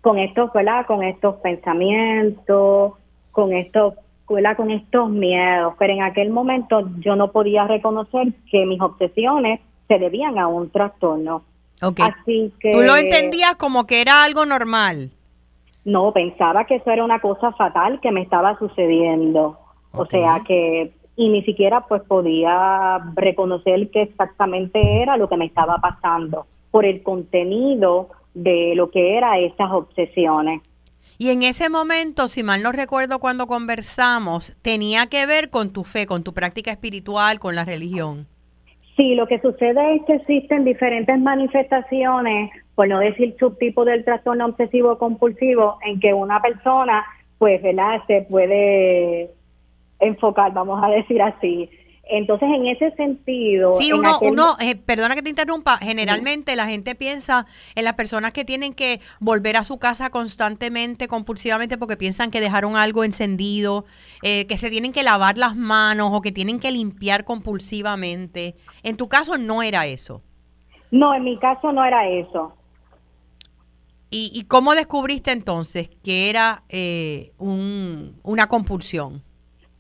con estos, ¿verdad? Con estos pensamientos, con estos, ¿verdad? Con estos miedos. Pero en aquel momento yo no podía reconocer que mis obsesiones se debían a un trastorno. Okay. Así que tú lo entendías como que era algo normal. No, pensaba que eso era una cosa fatal que me estaba sucediendo. Okay. O sea que, y ni siquiera pues podía reconocer qué exactamente era lo que me estaba pasando por el contenido de lo que eran esas obsesiones. Y en ese momento, si mal no recuerdo cuando conversamos, tenía que ver con tu fe, con tu práctica espiritual, con la religión. Sí, lo que sucede es que existen diferentes manifestaciones, por no decir subtipo del trastorno obsesivo compulsivo, en que una persona, pues, ¿verdad?, se puede enfocar, vamos a decir así. Entonces, en ese sentido... Sí, uno, aquel... uno eh, perdona que te interrumpa, generalmente sí. La gente piensa en las personas que tienen que volver a su casa constantemente, compulsivamente, porque piensan que dejaron algo encendido, eh, que se tienen que lavar las manos o que tienen que limpiar compulsivamente. En tu caso, no era eso. No, en mi caso no era eso. ¿Y, y cómo descubriste entonces que era eh, un, una compulsión?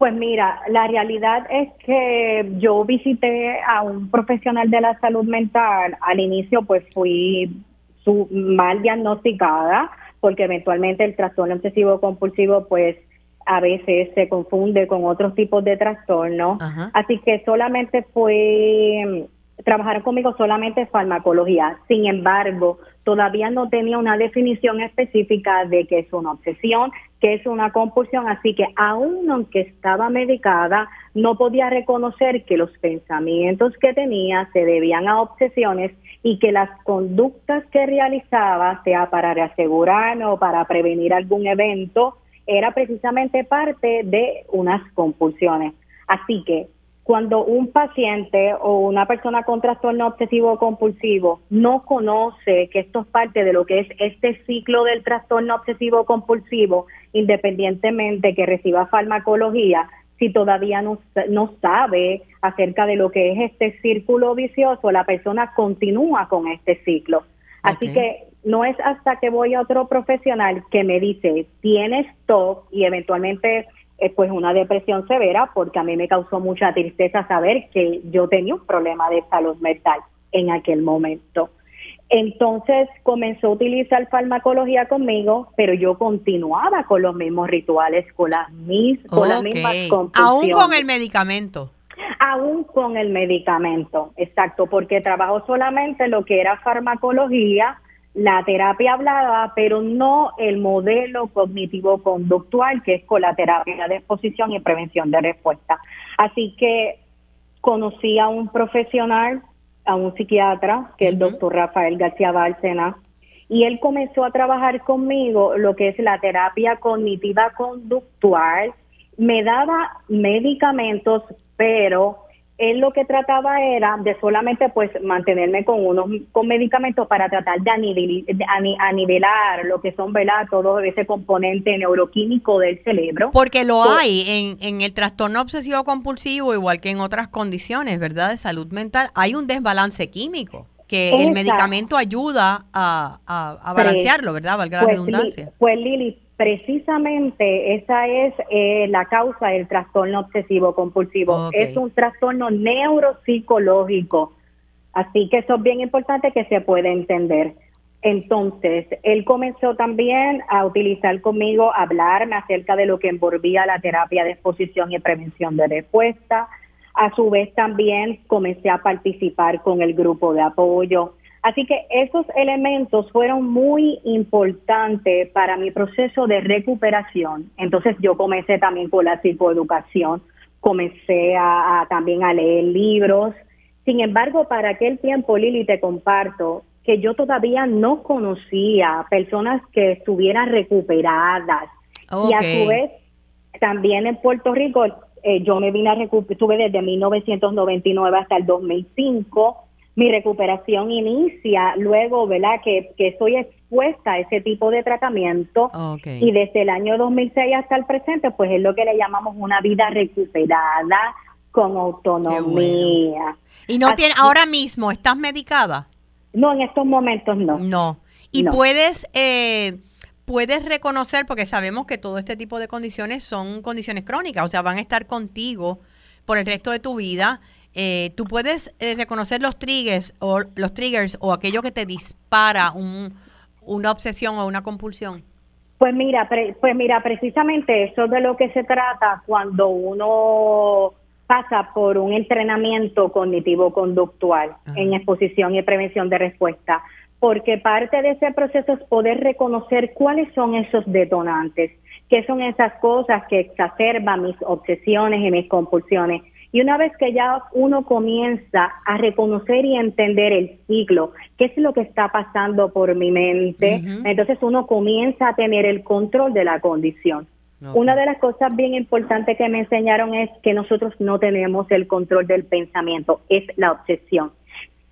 Pues mira, la realidad es que yo visité a un profesional de la salud mental. Al inicio pues fui su, mal diagnosticada, porque eventualmente el trastorno obsesivo compulsivo pues a veces se confunde con otros tipos de trastornos. Ajá. Así que solamente fue, trabajaron conmigo solamente farmacología. Sin embargo, todavía no tenía una definición específica de qué es una obsesión, qué es una compulsión, así que aún aunque estaba medicada, no podía reconocer que los pensamientos que tenía se debían a obsesiones y que las conductas que realizaba, sea para reasegurarme o para prevenir algún evento, era precisamente parte de unas compulsiones. Así que cuando un paciente o una persona con trastorno obsesivo compulsivo no conoce que esto es parte de lo que es este ciclo del trastorno obsesivo compulsivo, independientemente que reciba farmacología, si todavía no, no sabe acerca de lo que es este círculo vicioso, la persona continúa con este ciclo. Así okay. que no es hasta que voy a otro profesional que me dice, tienes T O C y eventualmente pues una depresión severa, porque a mí me causó mucha tristeza saber que yo tenía un problema de salud mental en aquel momento. Entonces comenzó a utilizar farmacología conmigo, pero yo continuaba con los mismos rituales, con las, mis, okay. con las mismas compulsiones. ¿Aún con el medicamento? Aún con el medicamento, exacto, porque trabajo solamente lo que era farmacología, la terapia hablada, pero no el modelo cognitivo-conductual, que es con la terapia de exposición y prevención de respuesta. Así que conocí a un profesional, a un psiquiatra, que es el doctor Rafael García Valcena, y él comenzó a trabajar conmigo lo que es la terapia cognitiva-conductual. Me daba medicamentos, pero él lo que trataba era de solamente pues mantenerme con unos con medicamentos para tratar de anivelar lo que son, ¿verdad?, todo ese componente neuroquímico del cerebro. Porque lo so, hay en, en el trastorno obsesivo compulsivo, igual que en otras condiciones, ¿verdad?, de salud mental, hay un desbalance químico que esa, el medicamento ayuda a, a, a balancearlo, ¿verdad?, valga la pues, redundancia. Li, pues Lili, precisamente esa es eh, la causa del trastorno obsesivo compulsivo. Okay. Es un trastorno neuropsicológico, así que eso es bien importante que se pueda entender. Entonces, él comenzó también a utilizar conmigo, a hablarme acerca de lo que envolvía la terapia de exposición y prevención de respuesta. A su vez también comencé a participar con el grupo de apoyo. Así que esos elementos fueron muy importantes para mi proceso de recuperación. Entonces yo comencé también con la psicoeducación, comencé a, a, también a leer libros. Sin embargo, para aquel tiempo, Lili, te comparto que yo todavía no conocía personas que estuvieran recuperadas. Okay. Y a su vez, también en Puerto Rico, eh, yo me vine a recuperar, estuve desde mil novecientos noventa y nueve hasta el dos mil cinco. Mi recuperación inicia luego, ¿verdad?, que, que soy expuesta a ese tipo de tratamiento. Okay. Y desde el año dos mil seis hasta el presente, pues es lo que le llamamos una vida recuperada con autonomía. Bueno. ¿Y no Así, tiene, ahora mismo estás medicada? No, en estos momentos no. No. ¿Y no. puedes... Eh, puedes reconocer, porque sabemos que todo este tipo de condiciones son condiciones crónicas, o sea, van a estar contigo por el resto de tu vida. Eh, tú puedes eh, reconocer los triggers o los triggers o aquello que te dispara un, una obsesión o una compulsión. Pues mira, pre, pues mira, precisamente eso es de lo que se trata cuando uno pasa por un entrenamiento cognitivo-conductual Ajá. en exposición y prevención de respuesta, porque parte de ese proceso es poder reconocer cuáles son esos detonantes, qué son esas cosas que exacerban mis obsesiones y mis compulsiones. Y una vez que ya uno comienza a reconocer y entender el ciclo, qué es lo que está pasando por mi mente, uh-huh. entonces uno comienza a tener el control de la condición. Okay. Una de las cosas bien importantes que me enseñaron es que nosotros no tenemos el control del pensamiento, es la obsesión.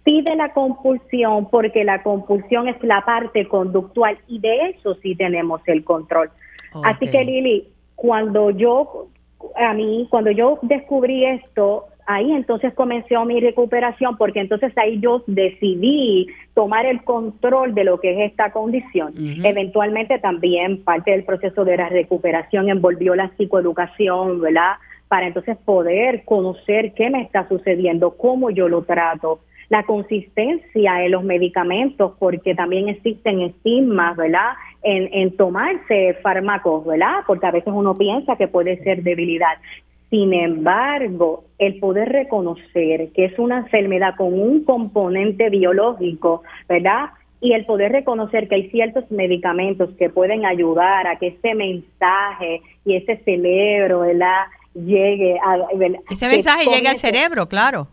Sí de la compulsión, porque la compulsión es la parte conductual y de eso sí tenemos el control. Okay. Así que Lili, cuando yo... A mí, cuando yo descubrí esto, ahí entonces comenzó mi recuperación, porque entonces ahí yo decidí tomar el control de lo que es esta condición. Uh-huh. Eventualmente también parte del proceso de la recuperación envolvió la psicoeducación, ¿verdad? para entonces poder conocer qué me está sucediendo, cómo yo lo trato, la consistencia en los medicamentos, porque también existen estigmas, ¿verdad?, en, en tomarse fármacos, ¿verdad?, porque a veces uno piensa que puede ser debilidad. Sin embargo, el poder reconocer que es una enfermedad con un componente biológico, ¿verdad?, y el poder reconocer que hay ciertos medicamentos que pueden ayudar a que ese mensaje y ese cerebro, ¿verdad?, llegue a... ¿verdad? Ese mensaje llegue al cerebro, claro.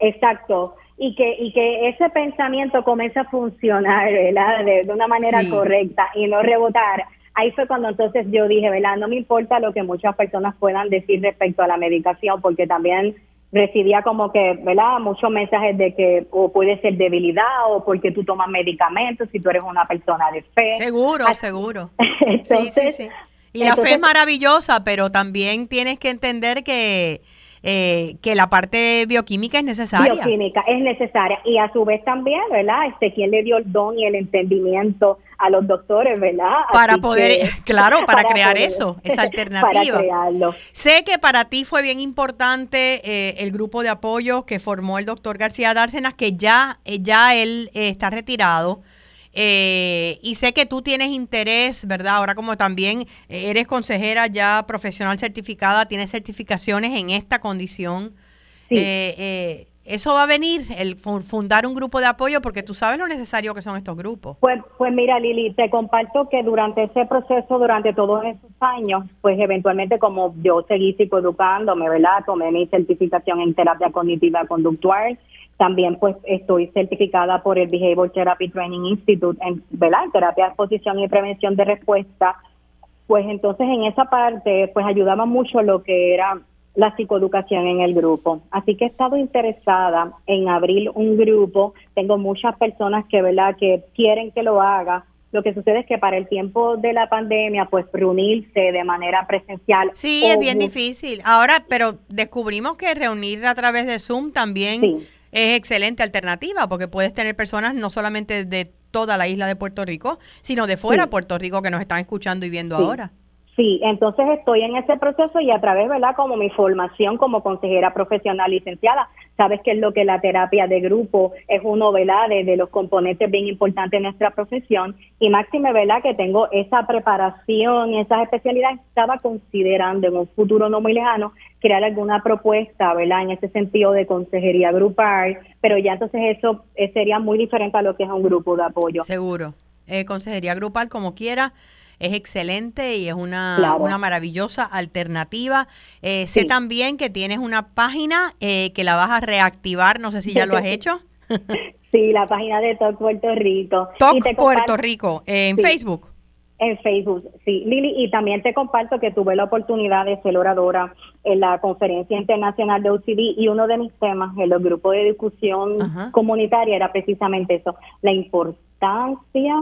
Exacto. Y que y que ese pensamiento comience a funcionar, ¿verdad?, de, de una manera sí. correcta y no rebotar. Ahí fue cuando entonces yo dije, ¿verdad?, no me importa lo que muchas personas puedan decir respecto a la medicación, porque también recibía como que, ¿verdad?, muchos mensajes de que o puede ser debilidad o porque tú tomas medicamentos, si tú eres una persona de fe. Seguro, Así, seguro. Entonces, sí, sí, sí. Y entonces, la fe es maravillosa, pero también tienes que entender que eh, que la parte bioquímica es necesaria. Bioquímica es necesaria. Y a su vez también, ¿verdad?, este, ¿quién le dio el don y el entendimiento a los doctores, ¿verdad? Para Así poder, que, claro, para, para crear poder, eso, esa alternativa. Para crearlo. Sé que para ti fue bien importante eh, el grupo de apoyo que formó el doctor García Dárcenas, que ya, ya él eh, está retirado, eh, y sé que tú tienes interés, ¿verdad? Ahora como también eres consejera ya profesional certificada, tienes certificaciones en esta condición, sí. eh, eh, Eso va a venir, el fundar un grupo de apoyo, porque tú sabes lo necesario que son estos grupos. Pues pues mira, Lili, te comparto que durante ese proceso, durante todos esos años, pues eventualmente como yo seguí psicoeducándome, ¿verdad?, tomé mi certificación en terapia cognitiva conductual, también pues estoy certificada por el Behavior Therapy Training Institute, en, ¿verdad?, en terapia de exposición y prevención de respuesta. Pues entonces en esa parte, pues ayudaba mucho lo que era la psicoeducación en el grupo. Así que he estado interesada en abrir un grupo. Tengo muchas personas que, ¿verdad?, que quieren que lo haga. Lo que sucede es que para el tiempo de la pandemia, pues reunirse de manera presencial. Sí, es bien difícil. Ahora, pero descubrimos que reunir a través de Zoom también sí. es excelente alternativa, porque puedes tener personas no solamente de toda la isla de Puerto Rico, sino de fuera de sí. Puerto Rico que nos están escuchando y viendo sí. ahora. Sí, entonces estoy en ese proceso y a través, ¿verdad?, como mi formación como consejera profesional licenciada, sabes que es lo que la terapia de grupo es uno, ¿verdad?, de, de los componentes bien importantes de nuestra profesión, y máxime, ¿verdad?, que tengo esa preparación, esas especialidades, estaba considerando en un futuro no muy lejano crear alguna propuesta, ¿verdad?, en ese sentido de consejería grupal, pero ya entonces eso eh, sería muy diferente a lo que es un grupo de apoyo. Seguro, eh, consejería grupal como quiera. Es excelente y es una, claro. una maravillosa alternativa. Eh, sí. Sé también que tienes una página eh, que la vas a reactivar, no sé si ya lo has hecho. Sí, la página de Talk Puerto Rico. Talk Puerto comparto, Rico, en sí, Facebook. En Facebook, sí. Lili, y también te comparto que tuve la oportunidad de ser oradora en la Conferencia Internacional de O C D y uno de mis temas en los grupos de discusión Ajá. comunitaria era precisamente eso, la importancia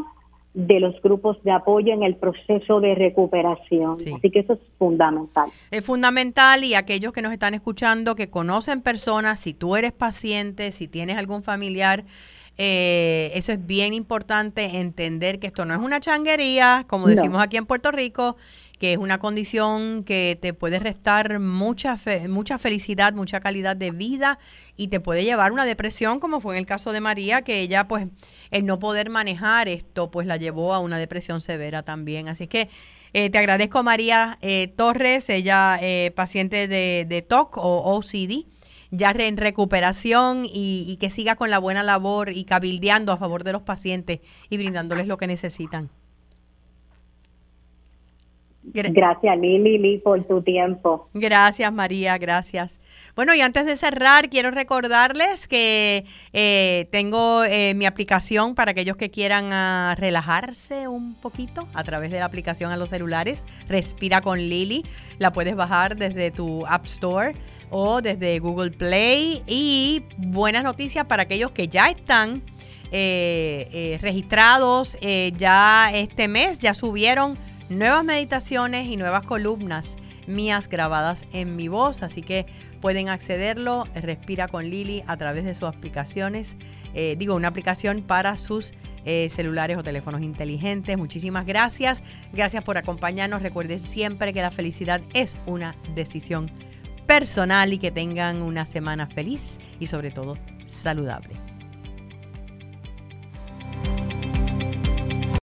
de los grupos de apoyo en el proceso de recuperación. Sí. Así que eso es fundamental. Es fundamental, y aquellos que nos están escuchando, que conocen personas, si tú eres paciente, si tienes algún familiar, eh, eso es bien importante entender que esto no es una changuería, como decimos no. aquí en Puerto Rico, que es una condición que te puede restar mucha fe, mucha felicidad, mucha calidad de vida, y te puede llevar una depresión, como fue en el caso de María, que ella, pues, el no poder manejar esto, pues la llevó a una depresión severa también. Así que eh, te agradezco, María eh, Torres, ella eh, paciente de, de T O C o O C D, ya re, en recuperación, y, y que siga con la buena labor y cabildeando a favor de los pacientes y brindándoles lo que necesitan. Gracias, Lili, Lili, por tu tiempo. Gracias, María, gracias. Bueno, y antes de cerrar, quiero recordarles que eh, tengo eh, mi aplicación para aquellos que quieran uh, relajarse un poquito a través de la aplicación a los celulares, Respira con Lili. La puedes bajar desde tu App Store o desde Google Play. Y buenas noticias para aquellos que ya están eh, eh, registrados eh, ya este mes, ya subieron nuevas meditaciones y nuevas columnas mías grabadas en mi voz, así que pueden accederlo, Respira con Lili, a través de sus aplicaciones, eh, digo, una aplicación para sus eh, celulares o teléfonos inteligentes. Muchísimas gracias, gracias por acompañarnos. Recuerden siempre que la felicidad es una decisión personal y que tengan una semana feliz y sobre todo saludable.